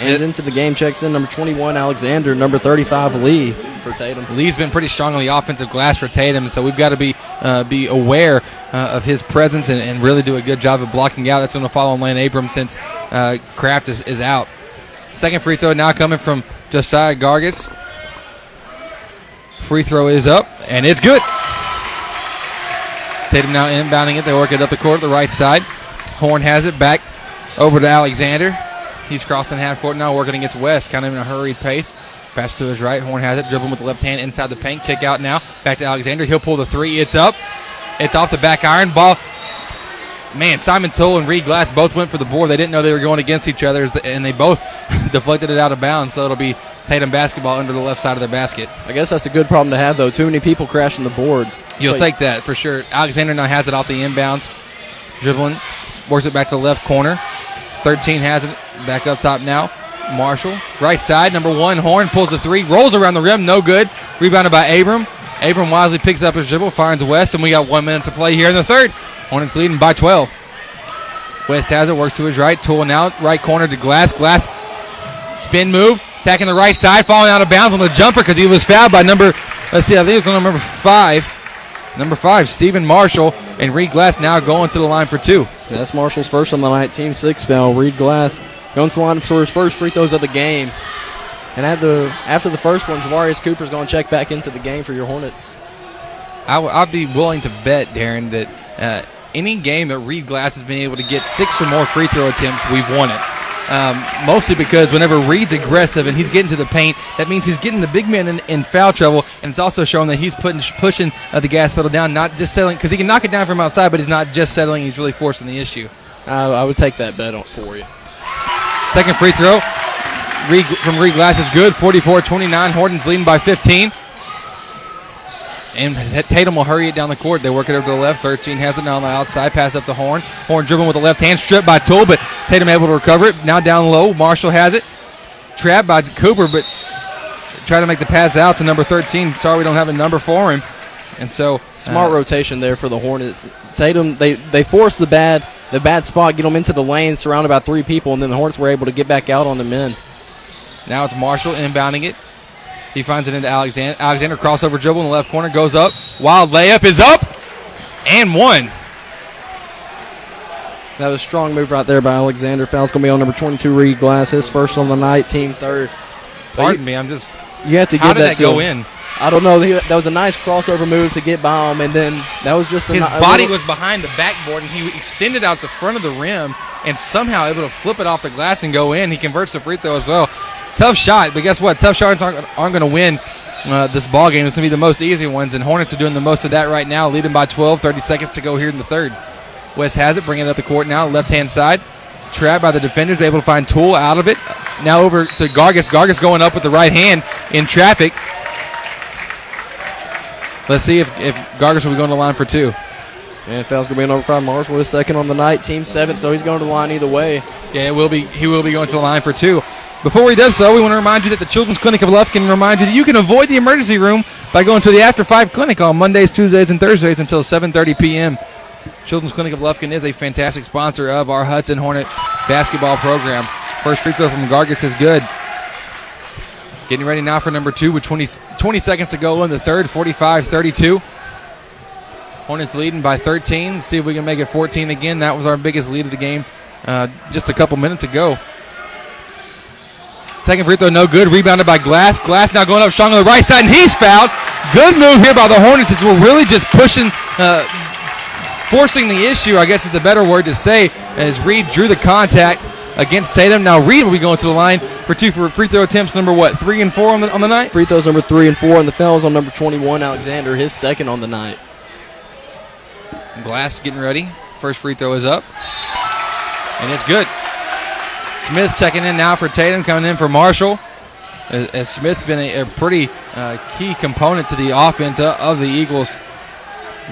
And it, into the game checks in number twenty-one, Alexander, number thirty-five, Lee for Tatum. Lee's been pretty strong on the offensive glass for Tatum, so we've got to be uh, be aware uh, of his presence and, and really do a good job of blocking out. That's going to follow on Lane Abram since uh, Kraft is, is out. Second free throw now coming from Josiah Gargis. Free throw is up, and it's good. Tatum now inbounding it. They work it up the court to the right side. Horn has it back over to Alexander. He's crossing half court now, working against West, kind of in a hurried pace. Pass to his right. Horn has it, dribbling with the left hand inside the paint. Kick out now. Back to Alexander. He'll pull the three. It's up. It's off the back iron. Ball. Man, Simon Toole and Reed Glass both went for the board. They didn't know they were going against each other, and they both deflected it out of bounds, so it'll be Tatum basketball under the left side of the basket. I guess that's a good problem to have, though. Too many people crashing the boards. You'll so, take that for sure. Alexander now has it off the inbounds. Dribbling. Works it back to the left corner. thirteen has it back up top now. Marshall. Right side, number one, Horn pulls the three. Rolls around the rim. No good. Rebounded by Abram. Abram wisely picks up his dribble, finds West, and we got one minute to play here in the third. Hornets leading by twelve. West has it, works to his right, tooling out, right corner to Glass. Glass, spin move, attacking the right side, falling out of bounds on the jumper because he was fouled by number, let's see, I think it was on number five. Number five, Stephen Marshall, and Reed Glass now going to the line for two. That's Marshall's first on the night, team six foul. Reed Glass going to the line for his first free throws of the game. And at the, after the first one, Javarius Cooper's going to check back into the game for your Hornets. I w- I'd be willing to bet, Darren, that uh, any game that Reed Glass has been able to get six or more free throw attempts, we've won it. Um, mostly because whenever Reed's aggressive and he's getting to the paint, that means he's getting the big man in, in foul trouble, and it's also showing that he's putting, pushing uh, the gas pedal down, not just settling, because he can knock it down from outside, but he's not just settling, he's really forcing the issue. Uh, I would take that bet on for you. Second free throw. Reed, from Reed Glass is good. forty-four twenty-nine. Hornets leading by fifteen. And Tatum will hurry it down the court. They work it over to the left. thirteen has it now on the outside. Pass up to Horn. Horn dribbling with the left hand. Stripped by Toole, but Tatum able to recover it. Now down low. Marshall has it. Trapped by Cooper, but try to make the pass out to number thirteen. Sorry, we don't have a number for him. And so smart uh, rotation there for the Hornets. Tatum, they they forced the bad the bad spot, get them into the lane, surrounded by three people, and then the Hornets were able to get back out on the men. Now it's Marshall inbounding it. He finds it into Alexander. Alexander crossover dribble in the left corner. Goes up. Wild layup is up. And one. That was a strong move right there by Alexander. Foul's going to be on number twenty-two, Reed Glass. His first on the night, team third. Pardon you, me. I'm just. You have to give that, that to go him. in? I don't know. That was a nice crossover move to get by him, and then that was just a his no- body was behind the backboard, and he extended out the front of the rim, and somehow able to flip it off the glass and go in. He converts the free throw as well. Tough shot, but guess what? Tough shots aren't, aren't going to win uh, this ball game. It's going to be the most easy ones, and Hornets are doing the most of that right now, leading by twelve. thirty seconds to go here in the third. West has it, bringing it up the court now, left hand side. Trapped by the defenders, able to find Toole out of it. Now over to Gargis. Gargis going up with the right hand in traffic. Let's see if, if Gargis will be going to the line for two. And foul's going to be on number five, Marshall. His second on the night, team seven, so he's going to the line either way. Yeah, it will be. He will be going to the line for two. Before he does so, we want to remind you that the Children's Clinic of Lufkin reminds you that you can avoid the emergency room by going to the After five Clinic on Mondays, Tuesdays, and Thursdays until seven thirty p.m. Children's Clinic of Lufkin is a fantastic sponsor of our Hudson Hornet basketball program. First free throw from Gargis is good. Getting ready now for number two with twenty, twenty seconds to go in the third, forty-five thirty-two. Hornets leading by thirteen. See if we can make it fourteen again. That was our biggest lead of the game uh, just a couple minutes ago. Second free throw, no good. Rebounded by Glass. Glass now going up strong on the right side, and he's fouled. Good move here by the Hornets. We're really just pushing, uh, forcing the issue, I guess is the better word to say, as Reed drew the contact against Tatum. Now Reed will be going to the line for two for free throw attempts, number what, three and four on the, on the night? Free throws number three and four, and the foul's on number twenty-one, Alexander, his second on the night. Glass getting ready. First free throw is up, and it's good. Smith checking in now for Tatum, coming in for Marshall. As, as Smith's been a, a pretty uh, key component to the offense uh, of the Eagles.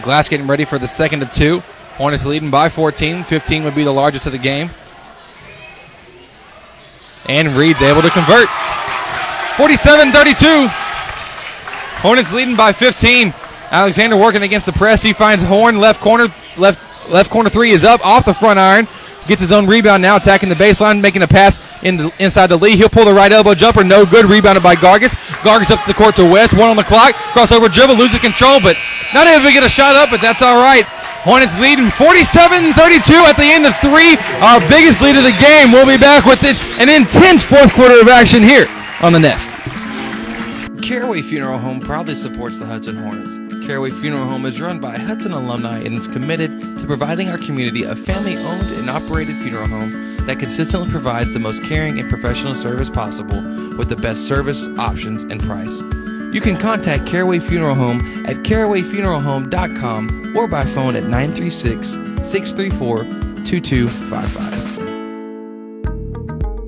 Glass getting ready for the second of two. Hornets leading by fourteen. fifteen would be the largest of the game. And Reed's able to convert. forty-seven thirty-two. Hornets leading by fifteen. Alexander working against the press. He finds Horn. Left corner left left corner three is up off the front iron. Gets his own rebound now, attacking the baseline, making a pass in the, inside to Lee. He'll pull the right elbow jumper. No good. Rebounded by Gargis. Gargis up the court to West. One on the clock. Crossover dribble. Loses control, but not able to get a shot up, but that's all right. Hornets leading forty-seven thirty-two at the end of three. Our biggest lead of the game. We'll be back with it, an intense fourth quarter of action here on The Nest. Caraway Funeral Home proudly supports the Hudson Hornets. Caraway Funeral Home is run by Hudson alumni and is committed to providing our community a family-owned and operated funeral home that consistently provides the most caring and professional service possible with the best service, options, and price. You can contact Caraway Funeral Home at caraway funeral home dot com or by phone at nine three six, six three four, two two five five.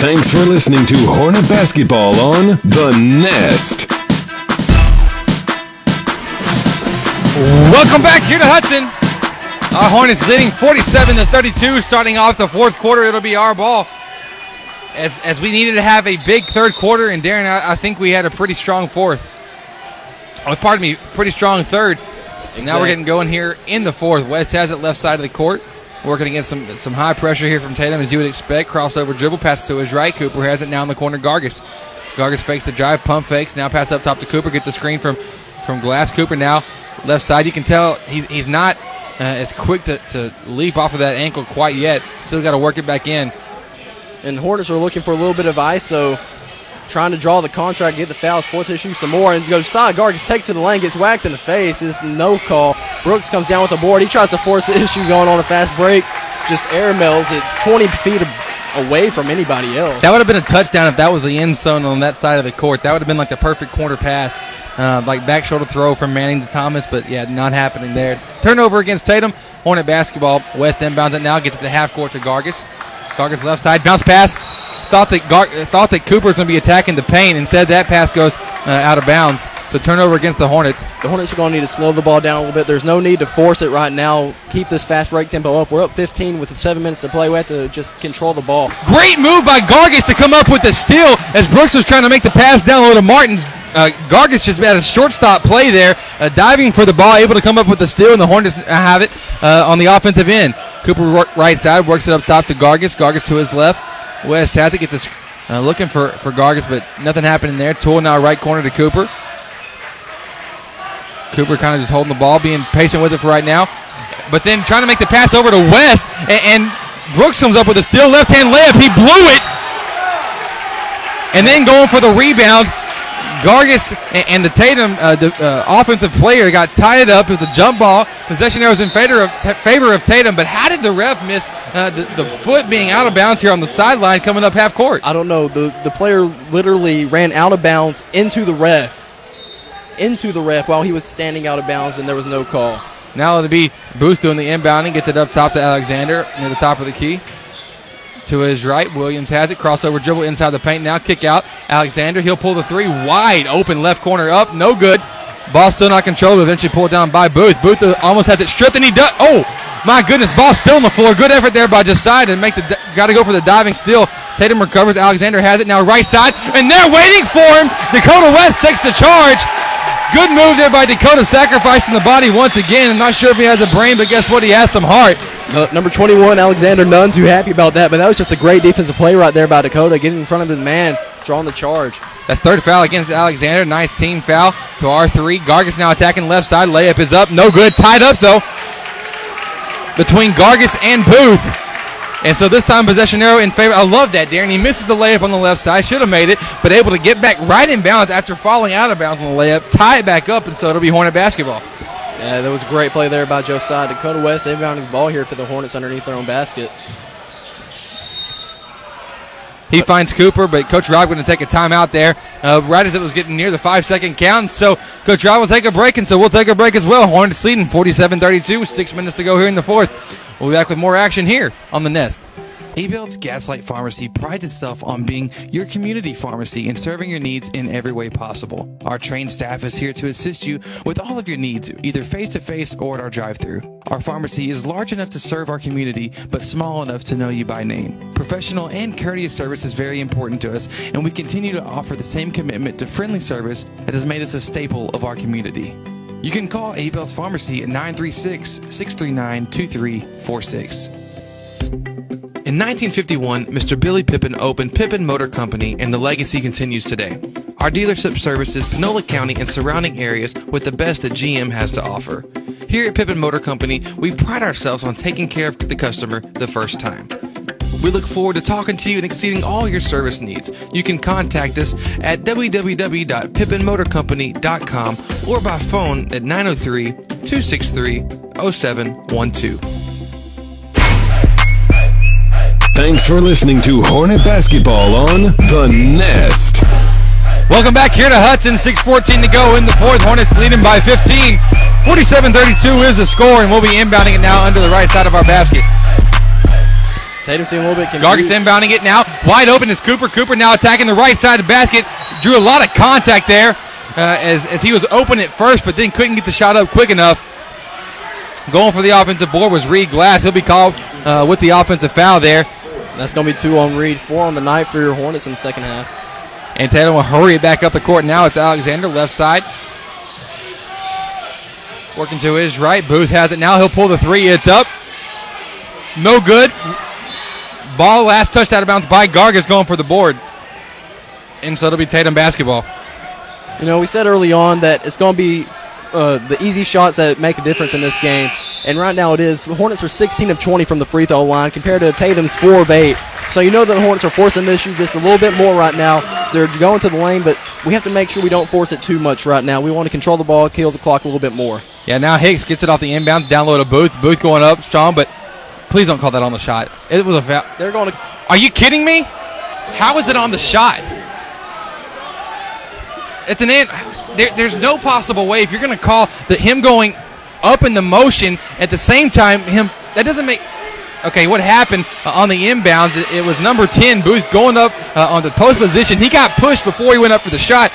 Thanks for listening to Hornet Basketball on The Nest. Welcome back here to Hudson. Our Hornets leading forty-seven to thirty-two, starting off the fourth quarter. It'll be our ball. As as we needed to have a big third quarter, and Darren, I, I think we had a pretty strong fourth. Oh, pardon me, pretty strong third. Exactly. And now we're getting going here in the fourth. West has it left side of the court. Working against some some high pressure here from Tatum, as you would expect. Crossover dribble, pass to his right. Cooper has it now in the corner. Gargis. Gargis fakes the drive, pump fakes. Now pass up top to Cooper. Gets the screen from, from Glass. Cooper now left side. You can tell he's, he's not uh, as quick to, to leap off of that ankle quite yet. Still got to work it back in. And Hornets are looking for a little bit of I S O. Trying to draw the contract, get the fouls, force issue some more, and Josiah Gargis takes to the lane, gets whacked in the face. It's no call. Brooks comes down with the board. He tries to force the issue going on a fast break. Just air mails it twenty feet away from anybody else. That would have been a touchdown if that was the end zone on that side of the court. That would have been like the perfect corner pass, uh, like back shoulder throw from Manning to Thomas, but yeah, not happening there. Turnover against Tatum. Hornet basketball. West inbounds it now, gets it to half court to Gargis. Gargis left side, bounce pass. Thought that Gar- thought that Cooper's going to be attacking the paint. Instead, that pass goes uh, out of bounds. So turnover against the Hornets. The Hornets are going to need to slow the ball down a little bit. There's no need to force it right now. Keep this fast break tempo up. We're up fifteen with seven minutes to play. We have to just control the ball. Great move by Gargis to come up with the steal as Brooks was trying to make the pass down low to Martins. Uh, Gargis just had a shortstop play there, uh, diving for the ball, able to come up with the steal, and the Hornets have it uh, on the offensive end. Cooper right side, works it up top to Gargis. Gargis to his left. West has it, gets a, uh, looking for, for Gargis, but nothing happening there. Toole now right corner to Cooper. Cooper kind of just holding the ball, being patient with it for right now. But then trying to make the pass over to West, and, and Brooks comes up with a steal, left-hand layup. He blew it. And then going for the rebound, Gargis and, and the Tatum uh, the, uh, offensive player got tied up. It was a jump ball. Possession arrows in favor of, t- favor of Tatum, but how did the ref miss uh, the, the foot being out of bounds here on the sideline coming up half court? I don't know. The the player literally ran out of bounds into the ref, into the ref while he was standing out of bounds, and there was no call. Now it'll be Booth doing the inbounding, gets it up top to Alexander near the top of the key. To his right, Williams has it. Crossover dribble inside the paint now. Kick out. Alexander, he'll pull the three. Wide open left corner up. No good. Ball still not controlled. Eventually pulled down by Booth. Booth almost has it stripped, and he does. Oh, my goodness. Ball still on the floor. Good effort there by Josiah to make the. Got to go for the diving steal Tatum recovers. Alexander has it now, right side, and they're waiting for him. Dakota West takes the charge. Good move there by Dakota, sacrificing the body once again. I'm not sure if he has a brain, but guess what? He has some heart. Number twenty-one, Alexander, none too happy about that, but that was just a great defensive play right there by Dakota, getting in front of his man, drawing the charge. That's third foul against Alexander, ninth team foul to our three. Gargis now attacking left side. Layup is up. No good. Tied up, though, between Gargis and Booth. And so this time, possession arrow in favor. I love that, Darren. He misses the layup on the left side. Should have made it, but able to get back right in bounds after falling out of bounds on the layup. Tie it back up, and so it'll be Hornet basketball. Yeah, that was a great play there by Josiah. Dakota West inbounding the ball here for the Hornets underneath their own basket. He finds Cooper, but Coach Rob going to take a timeout there uh, right as it was getting near the five-second count. So Coach Rob will take a break, and so we'll take a break as well. Hornets leading forty-seven thirty-two with six minutes to go here in the fourth. We'll be back with more action here on The Nest. Hayville's Gaslight Pharmacy prides itself on being your community pharmacy and serving your needs in every way possible. Our trained staff is here to assist you with all of your needs, either face-to-face or at our drive-thru. Our pharmacy is large enough to serve our community, but small enough to know you by name. Professional and courteous service is very important to us, and we continue to offer the same commitment to friendly service that has made us a staple of our community. You can call Abel's Pharmacy at nine three six, six three nine, two three four six. In nineteen fifty-one, Mister Billy Pippin opened Pippin Motor Company, and the legacy continues today. Our dealership services Panola County and surrounding areas with the best that G M has to offer. Here at Pippin Motor Company, we pride ourselves on taking care of the customer the first time. We look forward to talking to you and exceeding all your service needs. You can contact us at w w w dot pippin motor company dot com or by phone at nine oh three, two six three, oh seven one two. Thanks for listening to Hornet Basketball on The Nest. Welcome back here to Hudson. six fourteen to go in the fourth. Hornets leading by fifteen. forty-seven thirty-two is the score, and we'll be inbounding it now under the right side of our basket. Tatum's a little bit confused. Gargis inbounding it now. Wide open is Cooper. Cooper now attacking the right side of the basket. Drew a lot of contact there uh, as, as he was open at first, but then couldn't get the shot up quick enough. Going for the offensive board was Reed Glass. He'll be called uh, with the offensive foul there. That's going to be two on Reed, four on the night for your Hornets in the second half. And Tatum will hurry it back up the court now. It's Alexander, left side. Working to his right. Booth has it now. He'll pull the three. It's up. No good. Ball last touched out of bounds by Gargis, going for the board. And so it'll be Tatum basketball. You know, we said early on that it's going to be uh, the easy shots that make a difference in this game. And right now it is. The Hornets are sixteen of twenty from the free throw line compared to Tatum's four of eight. So you know that the Hornets are forcing this issue just a little bit more right now. They're going to the lane, but we have to make sure we don't force it too much right now. We want to control the ball, kill the clock a little bit more. Yeah, now Hicks gets it off the inbound, down low to Booth. Booth going up strong, but please don't call that on the shot. It was a foul. They're going to. Are you kidding me? How is it on the shot? It's an. There, there's no possible way if you're going to call the him going up in the motion at the same time him that doesn't make okay what happened uh, on the inbounds it, it was number ten Booth going up uh, on the post position. He got pushed before he went up for the shot.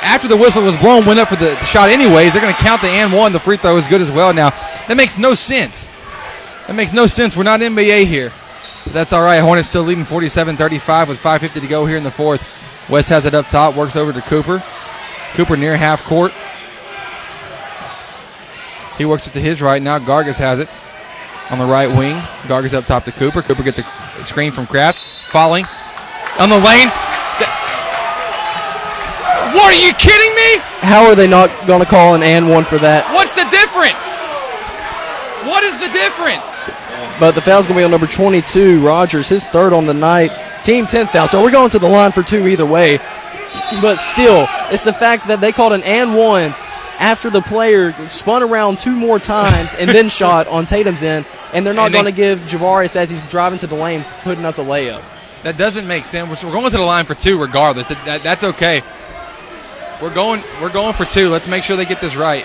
After the whistle was blown, went up for the shot anyways. They're going to count the and one. The free throw is good as well. Now that makes no sense. That makes no sense. We're not N B A here, but that's all right. Hornets still leading forty-seven thirty-five with five fifty to go here in the fourth. West has it up top, works over to Cooper. Cooper near half court. He works it to his right now. Gargis has it on the right wing. Gargis up top to Cooper. Cooper gets a screen from Kraft. Falling on the lane. What, are you kidding me? How are they not going to call an and one for that? What's the difference? What is the difference? But the foul's going to be on number twenty-two, Rogers, his third on the night. Team tenth foul, so we're going to the line for two either way. But still, it's the fact that they called an and one after the player spun around two more times and then shot on Tatum's end, and they're not going to give Javarius, as he's driving to the lane, putting up the layup. That doesn't make sense. We're going to the line for two regardless. That, that's okay. We're going we're going for two. Let's make sure they get this right.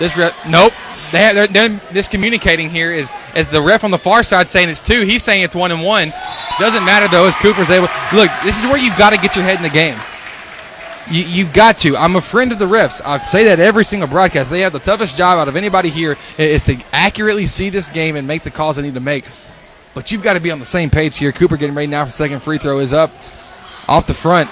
This rep, nope. They have, they're, they're miscommunicating here. Is as the ref on the far side saying it's two, he's saying it's one and one. Doesn't matter, though, as Cooper's able. Look, this is where you've got to get your head in the game. You, you've got to. I'm a friend of the refs. I say that every single broadcast. They have the toughest job out of anybody here is to accurately see this game and make the calls they need to make. But you've got to be on the same page here. Cooper getting ready now for second free throw is up. Off the front.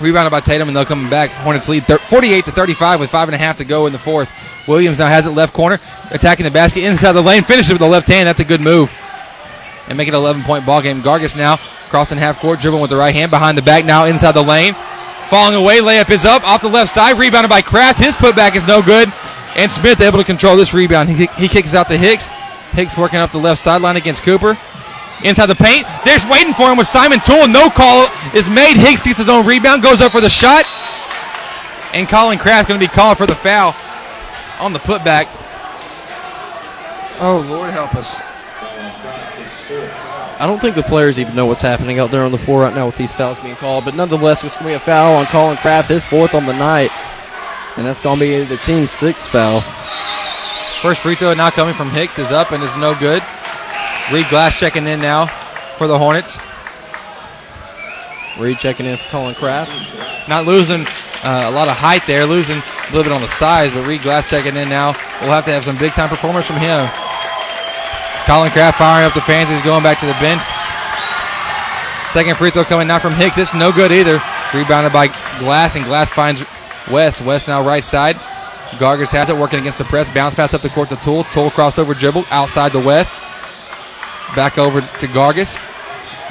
Rebounded by Tatum, and they'll come back. Hornets lead forty-eight to thirty-five with five and a half to go in the fourth. Williams now has it left corner, attacking the basket inside the lane, finishes with the left hand. That's a good move. And make it an eleven-point ball game. Gargis now crossing half court, dribbling with the right hand behind the back. Now inside the lane, falling away. Layup is up off the left side. Rebounded by Kratz. His putback is no good. And Smith able to control this rebound. He, he kicks out to Hicks. Hicks working up the left sideline against Cooper. Inside the paint, there's waiting for him with Simon Toole. No call is made. Hicks gets his own rebound, goes up for the shot. And Colin Kraft going to be called for the foul on the putback. Oh, Lord help us. I don't think the players even know what's happening out there on the floor right now with these fouls being called. But nonetheless, it's going to be a foul on Colin Kraft, his fourth on the night. And that's going to be the team's sixth foul. First free throw now coming from Hicks is up and is no good. Reed Glass checking in now for the Hornets. Reed checking in for Colin Kraft. Not losing uh, a lot of height there, losing a little bit on the size, but Reed Glass checking in now. We'll have to have some big-time performers from him. Colin Kraft firing up the fans. He's going back to the bench. Second free throw coming now from Hicks. It's no good either. Rebounded by Glass, and Glass finds West. West now right side. Gargis has it, working against the press. Bounce pass up the court to Toole. Toole crossover dribble outside the West. Back over to Gargis.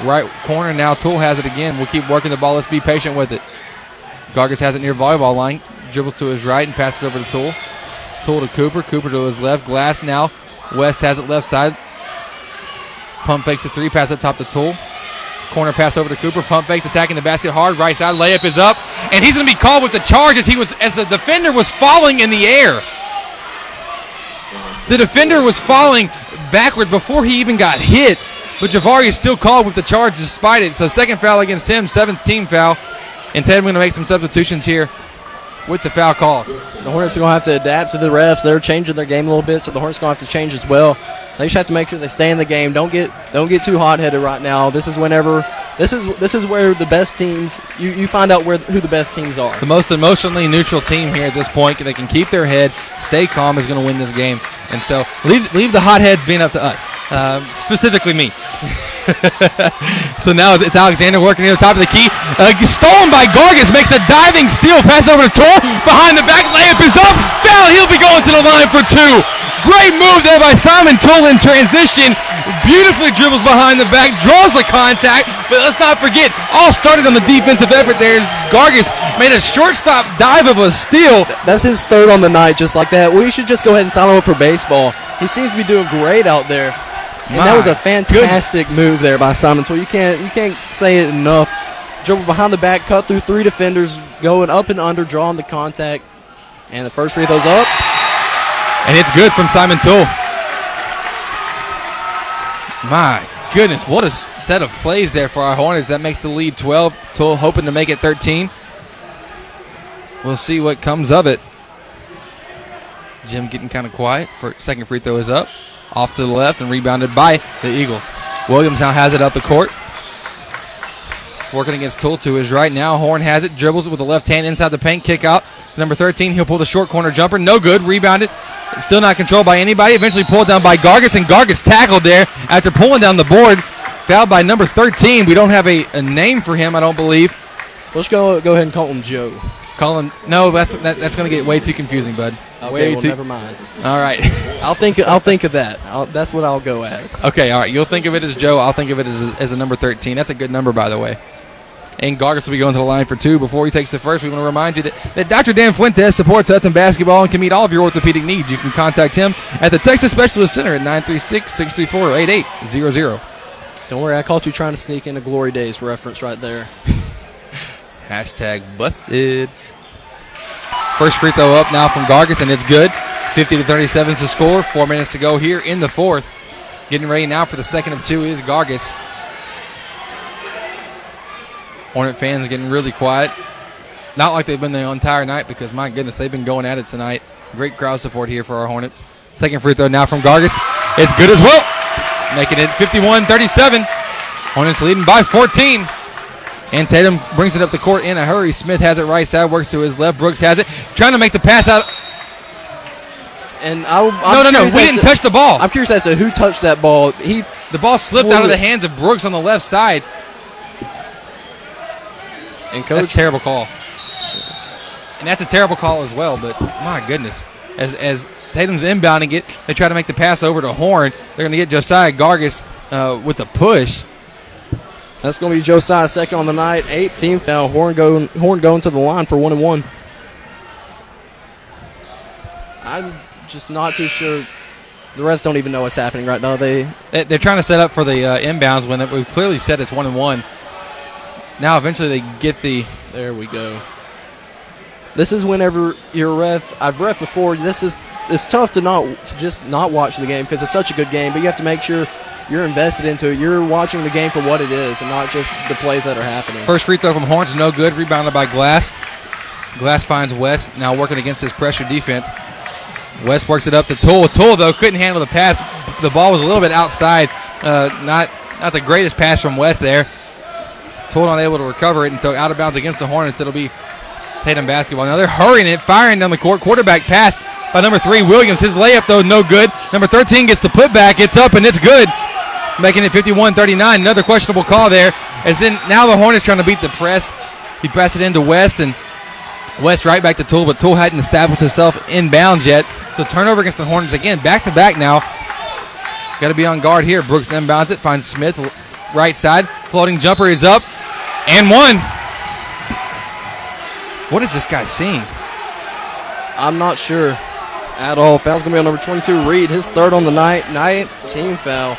Right corner now. Toole has it again. We'll keep working the ball. Let's be patient with it. Gargis has it near volleyball line. Dribbles to his right and passes over to Toole. Toole to Cooper. Cooper to his left. Glass now. West has it left side. Pump fakes a three. Pass up top to Toole. Corner pass over to Cooper. Pump fakes, attacking the basket hard. Right side. Layup is up. And he's going to be called with the charge as he was, as the defender was falling in the air. The defender was falling backward before he even got hit, but Javari is still called with the charge despite it. So second foul against him, seventh team foul, and Ted, we're going to make some substitutions here with the foul call. The Hornets are going to have to adapt to the refs. They're changing their game a little bit, so the Hornets are going to have to change as well. They just have to make sure they stay in the game. Don't get don't get too hot-headed right now. This is whenever this is this is where the best teams you, you find out where who the best teams are. The most emotionally neutral team here at this point, they can keep their head, stay calm, is going to win this game. And so leave leave the hotheads being up to us, uh, specifically me. So now it's Alexander working near the top of the key. Uh, stolen by Gargis, makes a diving steal, pass over to Toole. Behind the back, layup is up. Foul, he'll be going to the line for two. Great move there by Simon Toole in transition. Beautifully dribbles behind the back, draws the contact, but let's not forget, all started on the defensive effort there. Gargis made a shortstop dive of a steal. That's his third on the night, just like that. We should just go ahead and sign him up for baseball. He seems to be doing great out there. And My that was a fantastic goodness. move there by Simon Toole. You can't, you can't say it enough. Dribble behind the back, cut through three defenders, going up and under, drawing the contact, and the first free throw's up. And it's good from Simon Toole. My goodness, what a set of plays there for our Hornets. That makes the lead twelve. Toole hoping to make it thirteen. We'll see what comes of it. Jim getting kind of quiet. For second free throw is up. Off to the left and rebounded by the Eagles. Williams now has it up the court. Working against Toole to his right now. Horn has it. Dribbles with the left hand inside the paint. Kick out. Number thirteen, he'll pull the short corner jumper. No good. Rebounded. Still not controlled by anybody. Eventually pulled down by Gargis, and Gargis tackled there after pulling down the board. Fouled by number thirteen. We don't have a, a name for him, I don't believe. Let's go go ahead and call him Joe. Call him. No, that's that, that's going to get way too confusing, bud. Okay, way well, too, never mind. All right. I'll think I'll think of that. I'll, that's what I'll go as. Okay, all right. You'll think of it as Joe. I'll think of it as a, as a number thirteen. That's a good number, by the way. And Gargis will be going to the line for two. Before he takes the first, we want to remind you that, that Doctor Dan Fuentes supports Hudson basketball and can meet all of your orthopedic needs. You can contact him at the Texas Specialist Center at nine three six, six three four, eight eight zero zero. Don't worry, I caught you trying to sneak in a Glory Days reference right there. Hashtag busted. First free throw up now from Gargis, and it's good. fifty to thirty-seven is the score. Four minutes to go here in the fourth. Getting ready now for the second of two is Gargis. Hornet fans getting really quiet. Not like they've been the entire night, because, my goodness, they've been going at it tonight. Great crowd support here for our Hornets. Second free throw now from Gargis. It's good as well. Making it fifty-one thirty-seven. Hornets leading by fourteen. And Tatum brings it up the court in a hurry. Smith has it right side, works to his left. Brooks has it, trying to make the pass out. And I, I'm no, no, no. We didn't to, touch the ball. I'm curious as to who touched that ball. He The ball slipped Holy. out of the hands of Brooks on the left side. And coach, that's a terrible call. And that's a terrible call as well, but my goodness. As as Tatum's inbounding it, they try to make the pass over to Horn. They're going to get Josiah Gargis uh, with a push. That's going to be Josiah's second on the night, eighteenth. Now Horn going, Horn going to the line for one and one. I'm just not too sure. The rest don't even know what's happening right now. They, they they're trying to set up for the uh, inbounds when it, we clearly said it's one and one. Now eventually they get the. There we go. This is whenever your ref. I've ref before. This is it's tough to not to just not watch the game because it's such a good game. But you have to make sure you're invested into it. You're watching the game for what it is and not just the plays that are happening. First free throw from Horns, no good. Rebounded by Glass. Glass finds West, now working against his pressure defense. West works it up to Toole. Toole, though, couldn't handle the pass. The ball was a little bit outside. Uh, not not the greatest pass from West there. Toole not able to recover it, and so out of bounds against the Hornets. It'll be Tatum basketball. Now they're hurrying it, firing down the court. Quarterback pass by number three, Williams. His layup, though, no good. Number thirteen gets the putback. It's up, and it's good. Making it fifty-one thirty-nine. Another questionable call there. As then now the Hornets trying to beat the press. He passed it into West, and West right back to Toole, but Toole hadn't established himself in bounds yet. So turnover against the Hornets again. Back-to-back now. Got to be on guard here. Brooks inbounds it. Finds Smith right side. Floating jumper is up. And one. What is this guy seeing? I'm not sure at all. Foul's going to be on number twenty-two, Reed. His third on the night. Ninth team foul.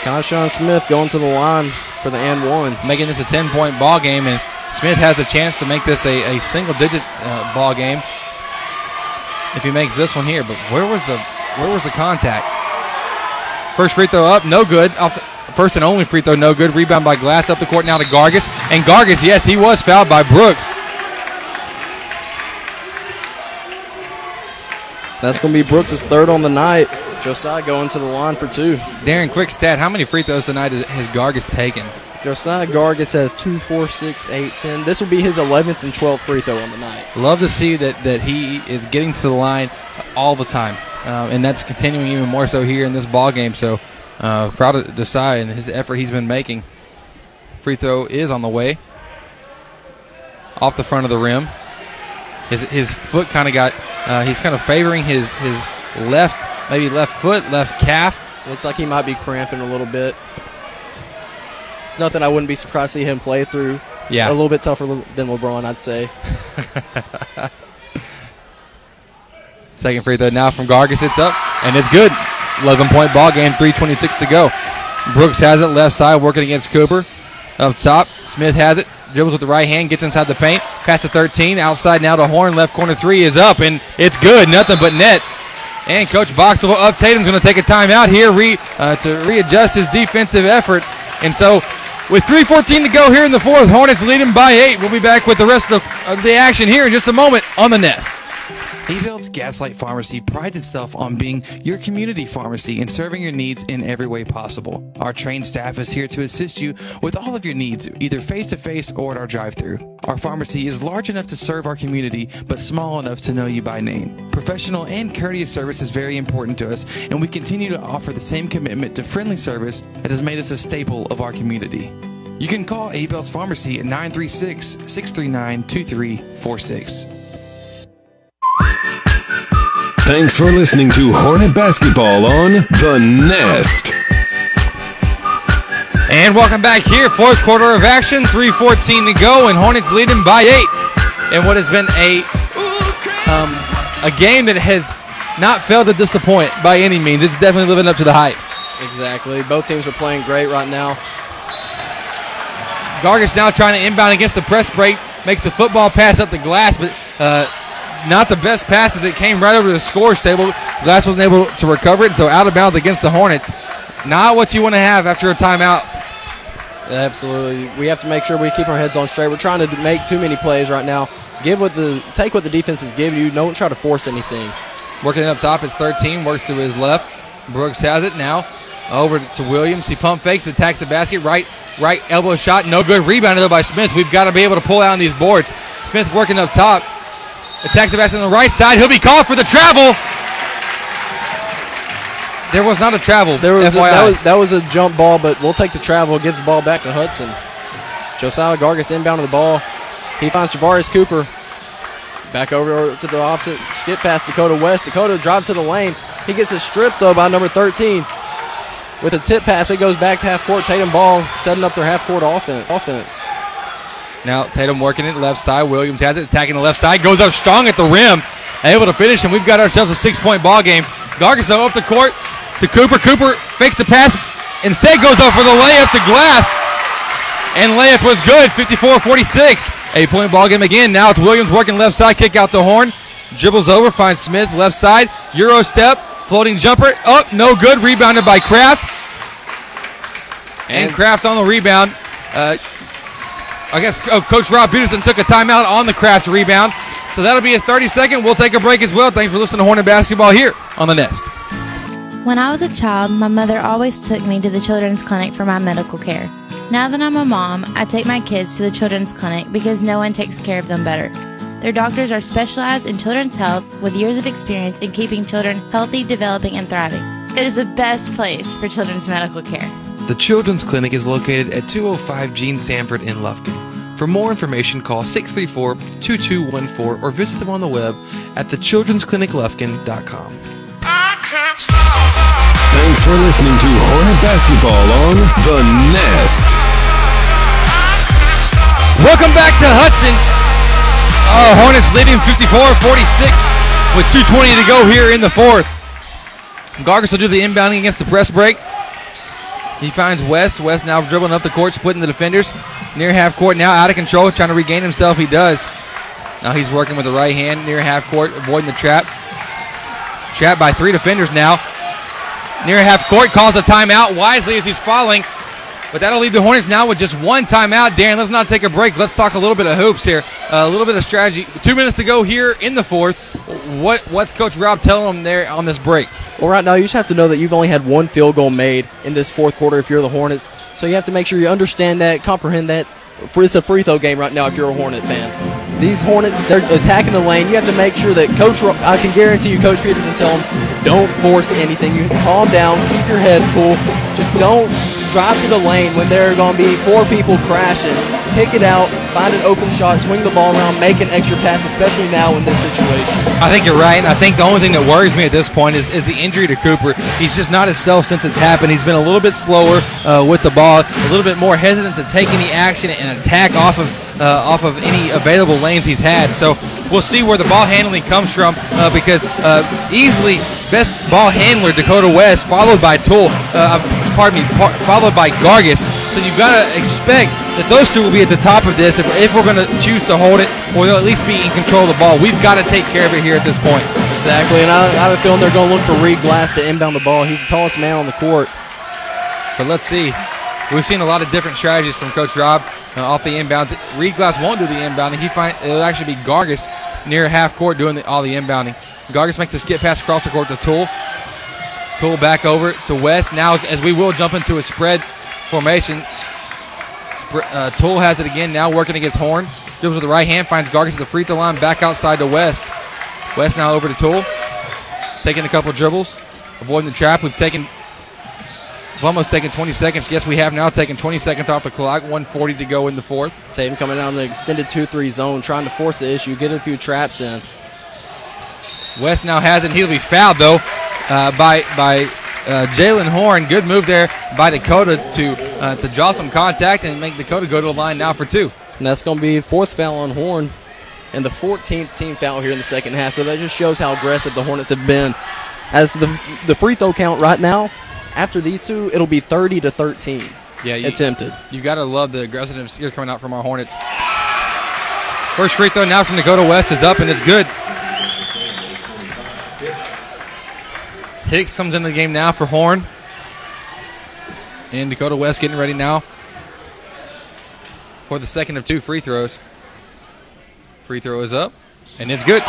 Keyshawn Smith going to the line for the and one. Making this a ten-point ball game, and Smith has a chance to make this a, a single-digit uh, ball game if he makes this one here. But where was the where was the contact? First free throw up, no good. Off the, first and only free throw, no good. Rebound by Glass up the court now to Gargis. And Gargis, yes, he was fouled by Brooks. That's going to be Brooks' third on the night. Josiah going to the line for two. Darren, quick stat. How many free throws tonight has Gargis taken? Josiah Gargis has two, four, six, eight, ten. This will be his eleventh and twelfth free throw on the night. Love to see that that he is getting to the line all the time, uh, and that's continuing even more so here in this ball game. So uh, proud of Josiah and his effort he's been making. Free throw is on the way. Off the front of the rim. His his foot kind of got. Uh, he's kind of favoring his his left. Maybe left foot, left calf. Looks like he might be cramping a little bit. It's nothing I wouldn't be surprised to see him play through. Yeah. A little bit tougher than LeBron, I'd say. Second free throw now from Gargis. It's up, and it's good. eleven-point ball game, three twenty-six to go. Brooks has it, left side, working against Cooper. Up top, Smith has it. Dribbles with the right hand, gets inside the paint. Pass to thirteen, outside now to Horn. Left corner three is up, and it's good. Nothing but net. And Coach Boxell up. Tatum's going to take a timeout here re, uh, to readjust his defensive effort. And so with three fourteen to go here in the fourth, Hornets leading by eight. We'll be back with the rest of the, of the action here in just a moment on The Nest. Hayville's Gaslight Pharmacy prides itself on being your community pharmacy and serving your needs in every way possible. Our trained staff is here to assist you with all of your needs, either face-to-face or at our drive-thru. Our pharmacy is large enough to serve our community, but small enough to know you by name. Professional and courteous service is very important to us, and we continue to offer the same commitment to friendly service that has made us a staple of our community. You can call Abel's Pharmacy at nine three six, six three nine, two three four six. Thanks for listening to Hornet Basketball on The Nest. And welcome back here. Fourth quarter of action. three fourteen to go, and Hornets leading by eight. And what has been a um, a game that has not failed to disappoint by any means. It's definitely living up to the hype. Exactly. Both teams are playing great right now. Gargis now trying to inbound against the press break. Makes the football pass up the glass, but... Uh, Not the best passes. It came right over to the scores table. Glass wasn't able to recover it, so out of bounds against the Hornets. Not what you want to have after a timeout. Absolutely. We have to make sure we keep our heads on straight. We're trying to make too many plays right now. Give what the Take what the defense is giving you. Don't try to force anything. Working up top, it's thirteen. Works to his left. Brooks has it now. Over to Williams. He pump fakes, attacks the basket. Right right elbow shot. No good. Rebounded by Smith. We've got to be able to pull out on these boards. Smith working up top. Attacks the basket on the right side. He'll be called for the travel. There was not a travel. There was a, that, was, that was a jump ball, but we'll take the travel. Gives the ball back to Hudson. Josiah Gargis inbound to the ball. He finds Javarius Cooper. Back over to the opposite. Skip past Dakota West. Dakota drives to the lane. He gets it stripped, though, by number thirteen. With a tip pass, it goes back to half court. Tatum ball setting up their half court offense. offense. Now Tatum working it left side. Williams has it, attacking the left side. Goes up strong at the rim. Able to finish, and we've got ourselves a six-point ball game. Gargis, though, up the court to Cooper. Cooper fakes the pass. Instead goes up for the layup to Glass. And layup was good, fifty-four forty-six. Eight-point ball game again. Now it's Williams working left side, kick out to Horn. Dribbles over, finds Smith left side. Euro step, floating jumper. Up, no good. Rebounded by Kraft. And, and Kraft on the rebound. Uh, I guess oh, Coach Rob Peterson took a timeout on the Kraft rebound. So that'll be a thirty-second. We'll take a break as well. Thanks for listening to Hornet Basketball here on The Nest. When I was a child, my mother always took me to the children's clinic for my medical care. Now that I'm a mom, I take my kids to the children's clinic because no one takes care of them better. Their doctors are specialized in children's health with years of experience in keeping children healthy, developing, and thriving. It is the best place for children's medical care. The children's clinic is located at two oh five Gene Sanford in Lufkin. For more information, call six three four, two two one four or visit them on the web at the children's clinic lufkin dot com. Thanks for listening to Hornet Basketball on The Nest. Welcome back to Hudson. Oh, Hornets leading fifty-four forty-six with two twenty to go here in the fourth. Gargis will do the inbounding against the press break. He finds West. West now dribbling up the court, splitting the defenders. Near half court now, out of control, trying to regain himself. He does. Now he's working with the right hand near half court, avoiding the trap. Trapped by three defenders now. Near half court, calls a timeout wisely as he's fouling. But that'll leave the Hornets now with just one timeout. Darren, let's not take a break. Let's talk a little bit of hoops here, uh, a little bit of strategy. Two minutes to go here in the fourth. What What's Coach Rob telling them there on this break? Well, right now you just have to know that you've only had one field goal made in this fourth quarter if you're the Hornets. So you have to make sure you understand that, comprehend that. It's a free throw game right now if you're a Hornet fan. These Hornets, they're attacking the lane. You have to make sure that Coach, I can guarantee you, Coach Peterson tell them, don't force anything. You calm down, keep your head cool. Just don't drive to the lane when there are going to be four people crashing. Pick it out, find an open shot, swing the ball around, make an extra pass, especially now in this situation. I think you're right, and I think the only thing that worries me at this point is, is the injury to Cooper. He's just not himself since it's happened. He's been a little bit slower uh, with the ball, a little bit more hesitant to take any action and attack off of Uh, off of any available lanes he's had. So we'll see where the ball handling comes from uh, because uh, easily best ball handler, Dakota West, followed by Toole, uh, pardon me, par- followed by Gargis. So you've got to expect that those two will be at the top of this if, if we're going to choose to hold it, or they'll at least be in control of the ball. We've got to take care of it here at this point. Exactly, and I, I have a feeling they're going to look for Reed Glass to inbound the ball. He's the tallest man on the court. But let's see. We've seen a lot of different strategies from Coach Rob uh, off the inbounds. Reed Glass won't do the inbounding. He find, it'll actually be Gargis near half court doing the, all the inbounding. Gargis makes the skip pass across the court to Toole. Toole back over to West. Now, as we will jump into a spread formation, sp- uh, Toole has it again, now working against Horn. Dribbles with the right hand, finds Gargis at the free throw line, back outside to West. West now over to Toole, taking a couple dribbles, avoiding the trap. We've taken... We've almost taken twenty seconds. Yes, we have now taken twenty seconds off the clock. one forty to go in the fourth. Tatum coming out in the extended two three zone, trying to force the issue, get a few traps in. West now has it. He'll be fouled, though, uh, by by uh, Jalen Horn. Good move there by Dakota to, uh, to draw some contact and make Dakota go to the line now for two. And that's going to be fourth foul on Horn and the fourteenth team foul here in the second half. So that just shows how aggressive the Hornets have been. As the the free throw count right now, after these two, it'll be thirty to thirteen. Yeah, you, attempted. You got to love the aggressiveness here coming out from our Hornets. First free throw now from Dakota West is up, and it's good. Hicks comes into the game now for Horn. And Dakota West getting ready now for the second of two free throws. Free throw is up, and it's good.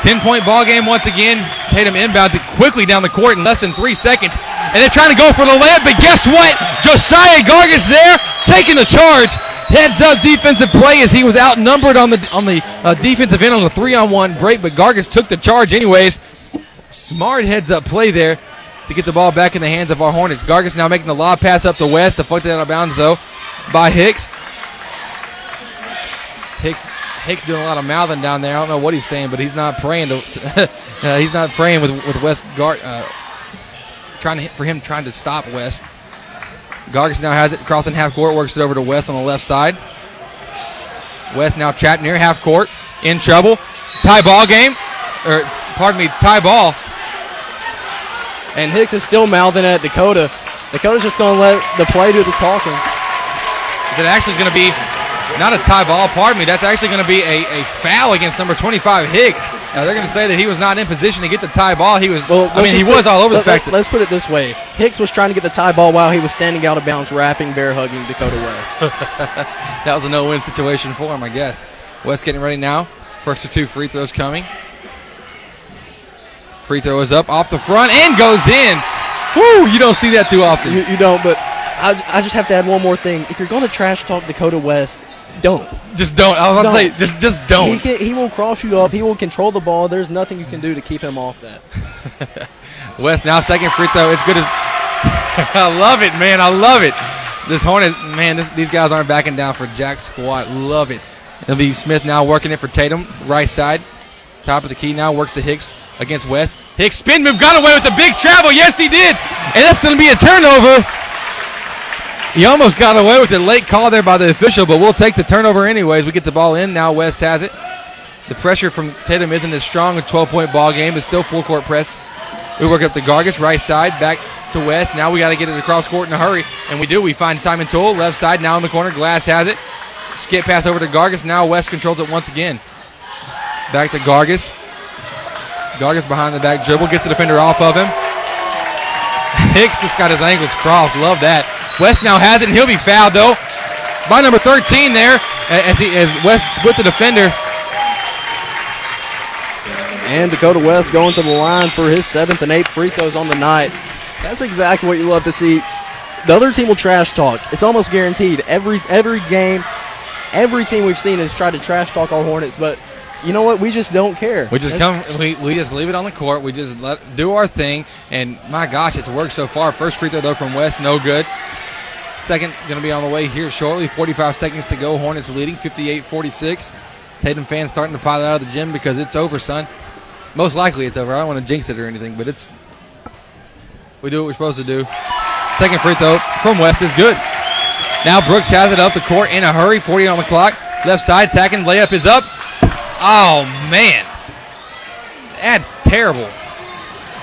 ten-point ball game once again. Tatum inbounds it quickly down the court in less than three seconds. And they're trying to go for the layup, but guess what? Josiah Gargis there taking the charge. Heads up defensive play as he was outnumbered on the on the uh, defensive end on the three-on-one break, but Gargis took the charge anyways. Smart heads-up play there to get the ball back in the hands of our Hornets. Gargis now making the lob pass up to West. Deflected out of bounds, though, by Hicks. Hicks Hicks doing a lot of mouthing down there. I don't know what he's saying, but he's not praying. To, to uh, he's not praying with, with West. Gar, uh, trying to hit for him, trying to stop West. Gargis now has it, crossing half court, works it over to West on the left side. West now trapped near half court, in trouble. Tie ball game, or pardon me, tie ball. And Hicks is still mouthing at Dakota. Dakota's just going to let the play do the talking. That actually is going to be not a tie ball, pardon me. That's actually going to be a, a foul against number twenty-five, Hicks. Now they're going to say that he was not in position to get the tie ball. He was, well, I mean, he put, was all over let, the fact. Let's, let's put it this way. Hicks was trying to get the tie ball while he was standing out of bounds, wrapping, bear hugging Dakota West. That was a no-win situation for him, I guess. West getting ready now. First of two free throws coming. Free throw is up off the front and goes in. Woo, you don't see that too often. You, you don't, but I, I just have to add one more thing. If you're going to trash talk Dakota West, don't. Just don't. I was about don't. to say, just just don't. He, can, he will cross you up. He will control the ball. There's nothing you can do to keep him off that. West now second free throw. It's good as – I love it, man. I love it. This Hornet, man, this, these guys aren't backing down for jack squat. Love it. It'll be Smith now working it for Tatum. Right side. Top of the key now. Works to Hicks against West. Hicks spin move. Got away with the big travel. Yes, he did. And that's going to be a turnover. He almost got away with it. Late call there by the official, but we'll take the turnover anyways. We get the ball in. Now West has it. The pressure from Tatum isn't as strong. A twelve-point ball game. It's still full-court press. We work up to Gargis. Right side. Back to West. Now we got to get it across court in a hurry, and we do. We find Simon Toole. Left side. Now in the corner. Glass has it. Skip pass over to Gargis. Now West controls it once again. Back to Gargis. Gargis behind the back dribble. Gets the defender off of him. Hicks just got his ankles crossed. Love that. West now has it, and he'll be fouled, though, by number thirteen there as he as West with the defender. And Dakota West going to the line for his seventh and eighth free throws on the night. That's exactly what you love to see. The other team will trash talk. It's almost guaranteed. Every every game, every team we've seen has tried to trash talk our Hornets, but you know what? We just don't care. We just come. We, we just leave it on the court. We just let do our thing. And, my gosh, it's worked so far. First free throw, though, from West. No good. Second going to be on the way here shortly. forty-five seconds to go. Hornets leading fifty-eight forty-six. Tatum fans starting to pile out of the gym because it's over, son. Most likely it's over. I don't want to jinx it or anything, but it's we do what we're supposed to do. Second free throw from West is good. Now Brooks has it up the court in a hurry. forty on the clock. Left side attacking. Layup is up. Oh, man. That's terrible.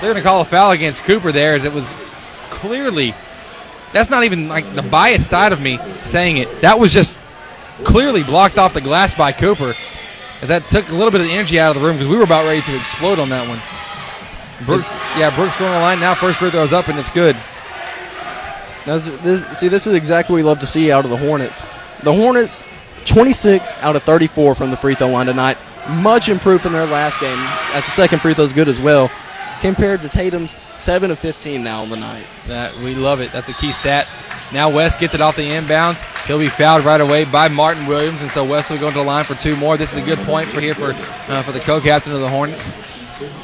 They're going to call a foul against Cooper there as it was clearly – that's not even like the biased side of me saying it. That was just clearly blocked off the glass by Cooper as that took a little bit of the energy out of the room because we were about ready to explode on that one. Brooks, yeah, Brooks going to the line now. First free throw's up, and it's good. Now, this, see, this is exactly what we love to see out of the Hornets. The Hornets – twenty-six out of thirty-four from the free throw line tonight. Much improved from their last game, as the second free throw is good as well, compared to Tatum's seven of fifteen now on the night. That, we love it. That's a key stat. Now West gets it off the inbounds. He'll be fouled right away by Martin Williams, and so West will go into the line for two more. This is a good point for here for uh, for the co-captain of the Hornets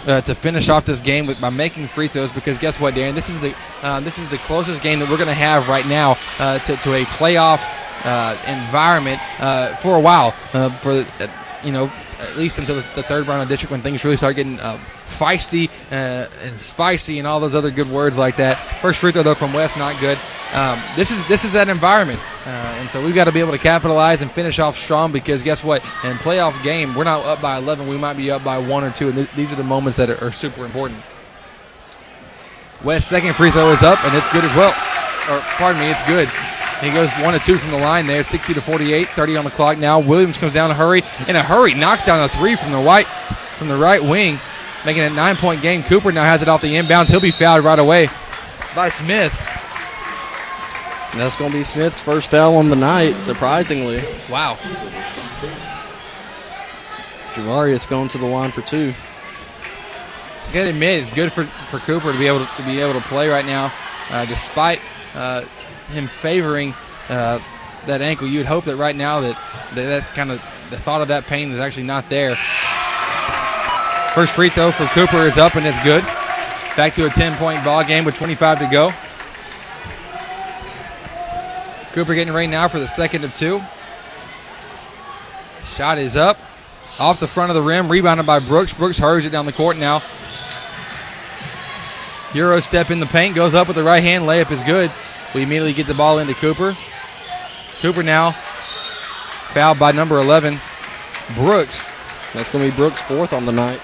uh, to finish off this game with, by making free throws because guess what, Darren? This is the uh, this is the closest game that we're going to have right now uh, to, to a playoff Uh, environment uh, for a while, uh, for uh, you know, at least until the third round of district when things really start getting uh, feisty uh, and spicy and all those other good words like that. First free throw though from West, not good. Um, this is this is that environment, uh, and so we've got to be able to capitalize and finish off strong because guess what? In playoff game, we're not up by eleven, we might be up by one or two, and th these are the moments that are, are super important. West's second free throw is up, and it's good as well. Or pardon me, it's good. He goes one to two from the line there, sixty to forty-eight, thirty on the clock now. Williams comes down a hurry, in a hurry, knocks down a three from the right, from the right wing, making it a nine-point game. Cooper now has it off the inbounds. He'll be fouled right away by Smith. And that's going to be Smith's first foul on the night, surprisingly. Wow. Javarius going to the line for two. I gotta admit, it's good for, for Cooper to be able to, to be able to play right now, uh, despite. Uh, him favoring uh, that ankle. You would hope that right now that that, that kind of the thought of that pain is actually not there. First free throw for Cooper is up and it's good. Back to a ten-point ball game with twenty-five to go. Cooper getting ready now for the second of two. Shot is up. Off the front of the rim, rebounded by Brooks. Brooks hurries it down the court now. Euro step in the paint, goes up with the right hand. Layup is good. We immediately get the ball into Cooper. Cooper now fouled by number eleven, Brooks. That's going to be Brooks' fourth on the night.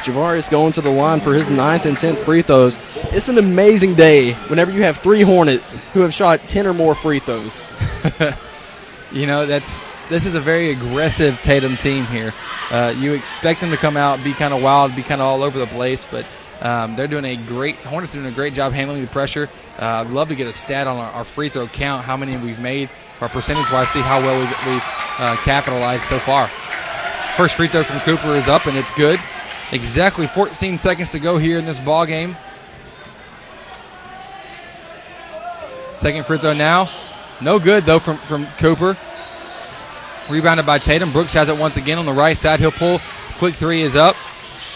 Javarius going to the line for his ninth and tenth free throws. It's an amazing day whenever you have three Hornets who have shot ten or more free throws. You know, that's this is a very aggressive Tatum team here. Uh, you expect them to come out, be kind of wild, be kind of all over the place, but um, they're doing a great Hornets doing a great job handling the pressure. Uh, I'd love to get a stat on our, our free throw count, how many we've made, our percentage-wise, see how well we've, we've uh, capitalized so far. First free throw from Cooper is up, and it's good. Exactly fourteen seconds to go here in this ball game. Second free throw now. No good, though, from, from Cooper. Rebounded by Tatum. Brooks has it once again on the right side. He'll pull. Quick three is up,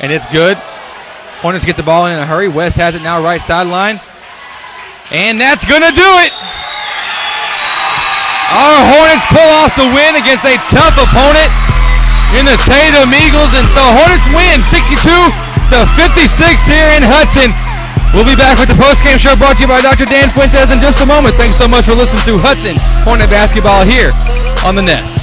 and it's good. Hornets get the ball in in a hurry. West has it now right sideline. And that's going to do it. Our Hornets pull off the win against a tough opponent in the Tatum Eagles, and so Hornets win sixty-two to fifty-six here in Hudson. We'll be back with the postgame show brought to you by Doctor Dan Fuentes in just a moment. Thanks so much for listening to Hudson Hornet Basketball here on The Nest.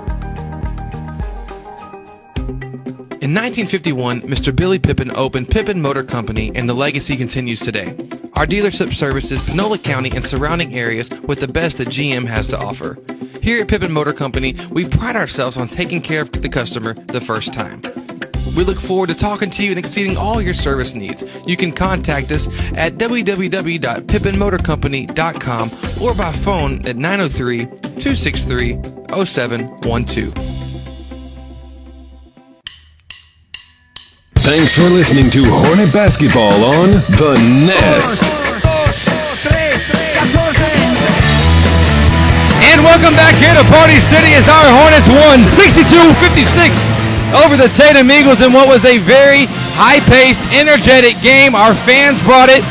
In nineteen fifty-one, Mister Billy Pippin opened Pippin Motor Company, and the legacy continues today. Our dealership services Panola County and surrounding areas with the best that G M has to offer. Here at Pippin Motor Company, we pride ourselves on taking care of the customer the first time. We look forward to talking to you and exceeding all your service needs. You can contact us at w w w dot pippin motor company dot com or by phone at nine oh three, two six three, oh seven one two. Thanks for listening to Hornet Basketball on The Nest. And welcome back here to Party City as our Hornets won sixty-two fifty-six over the Tatum Eagles in what was a very high-paced, energetic game. Our fans brought it.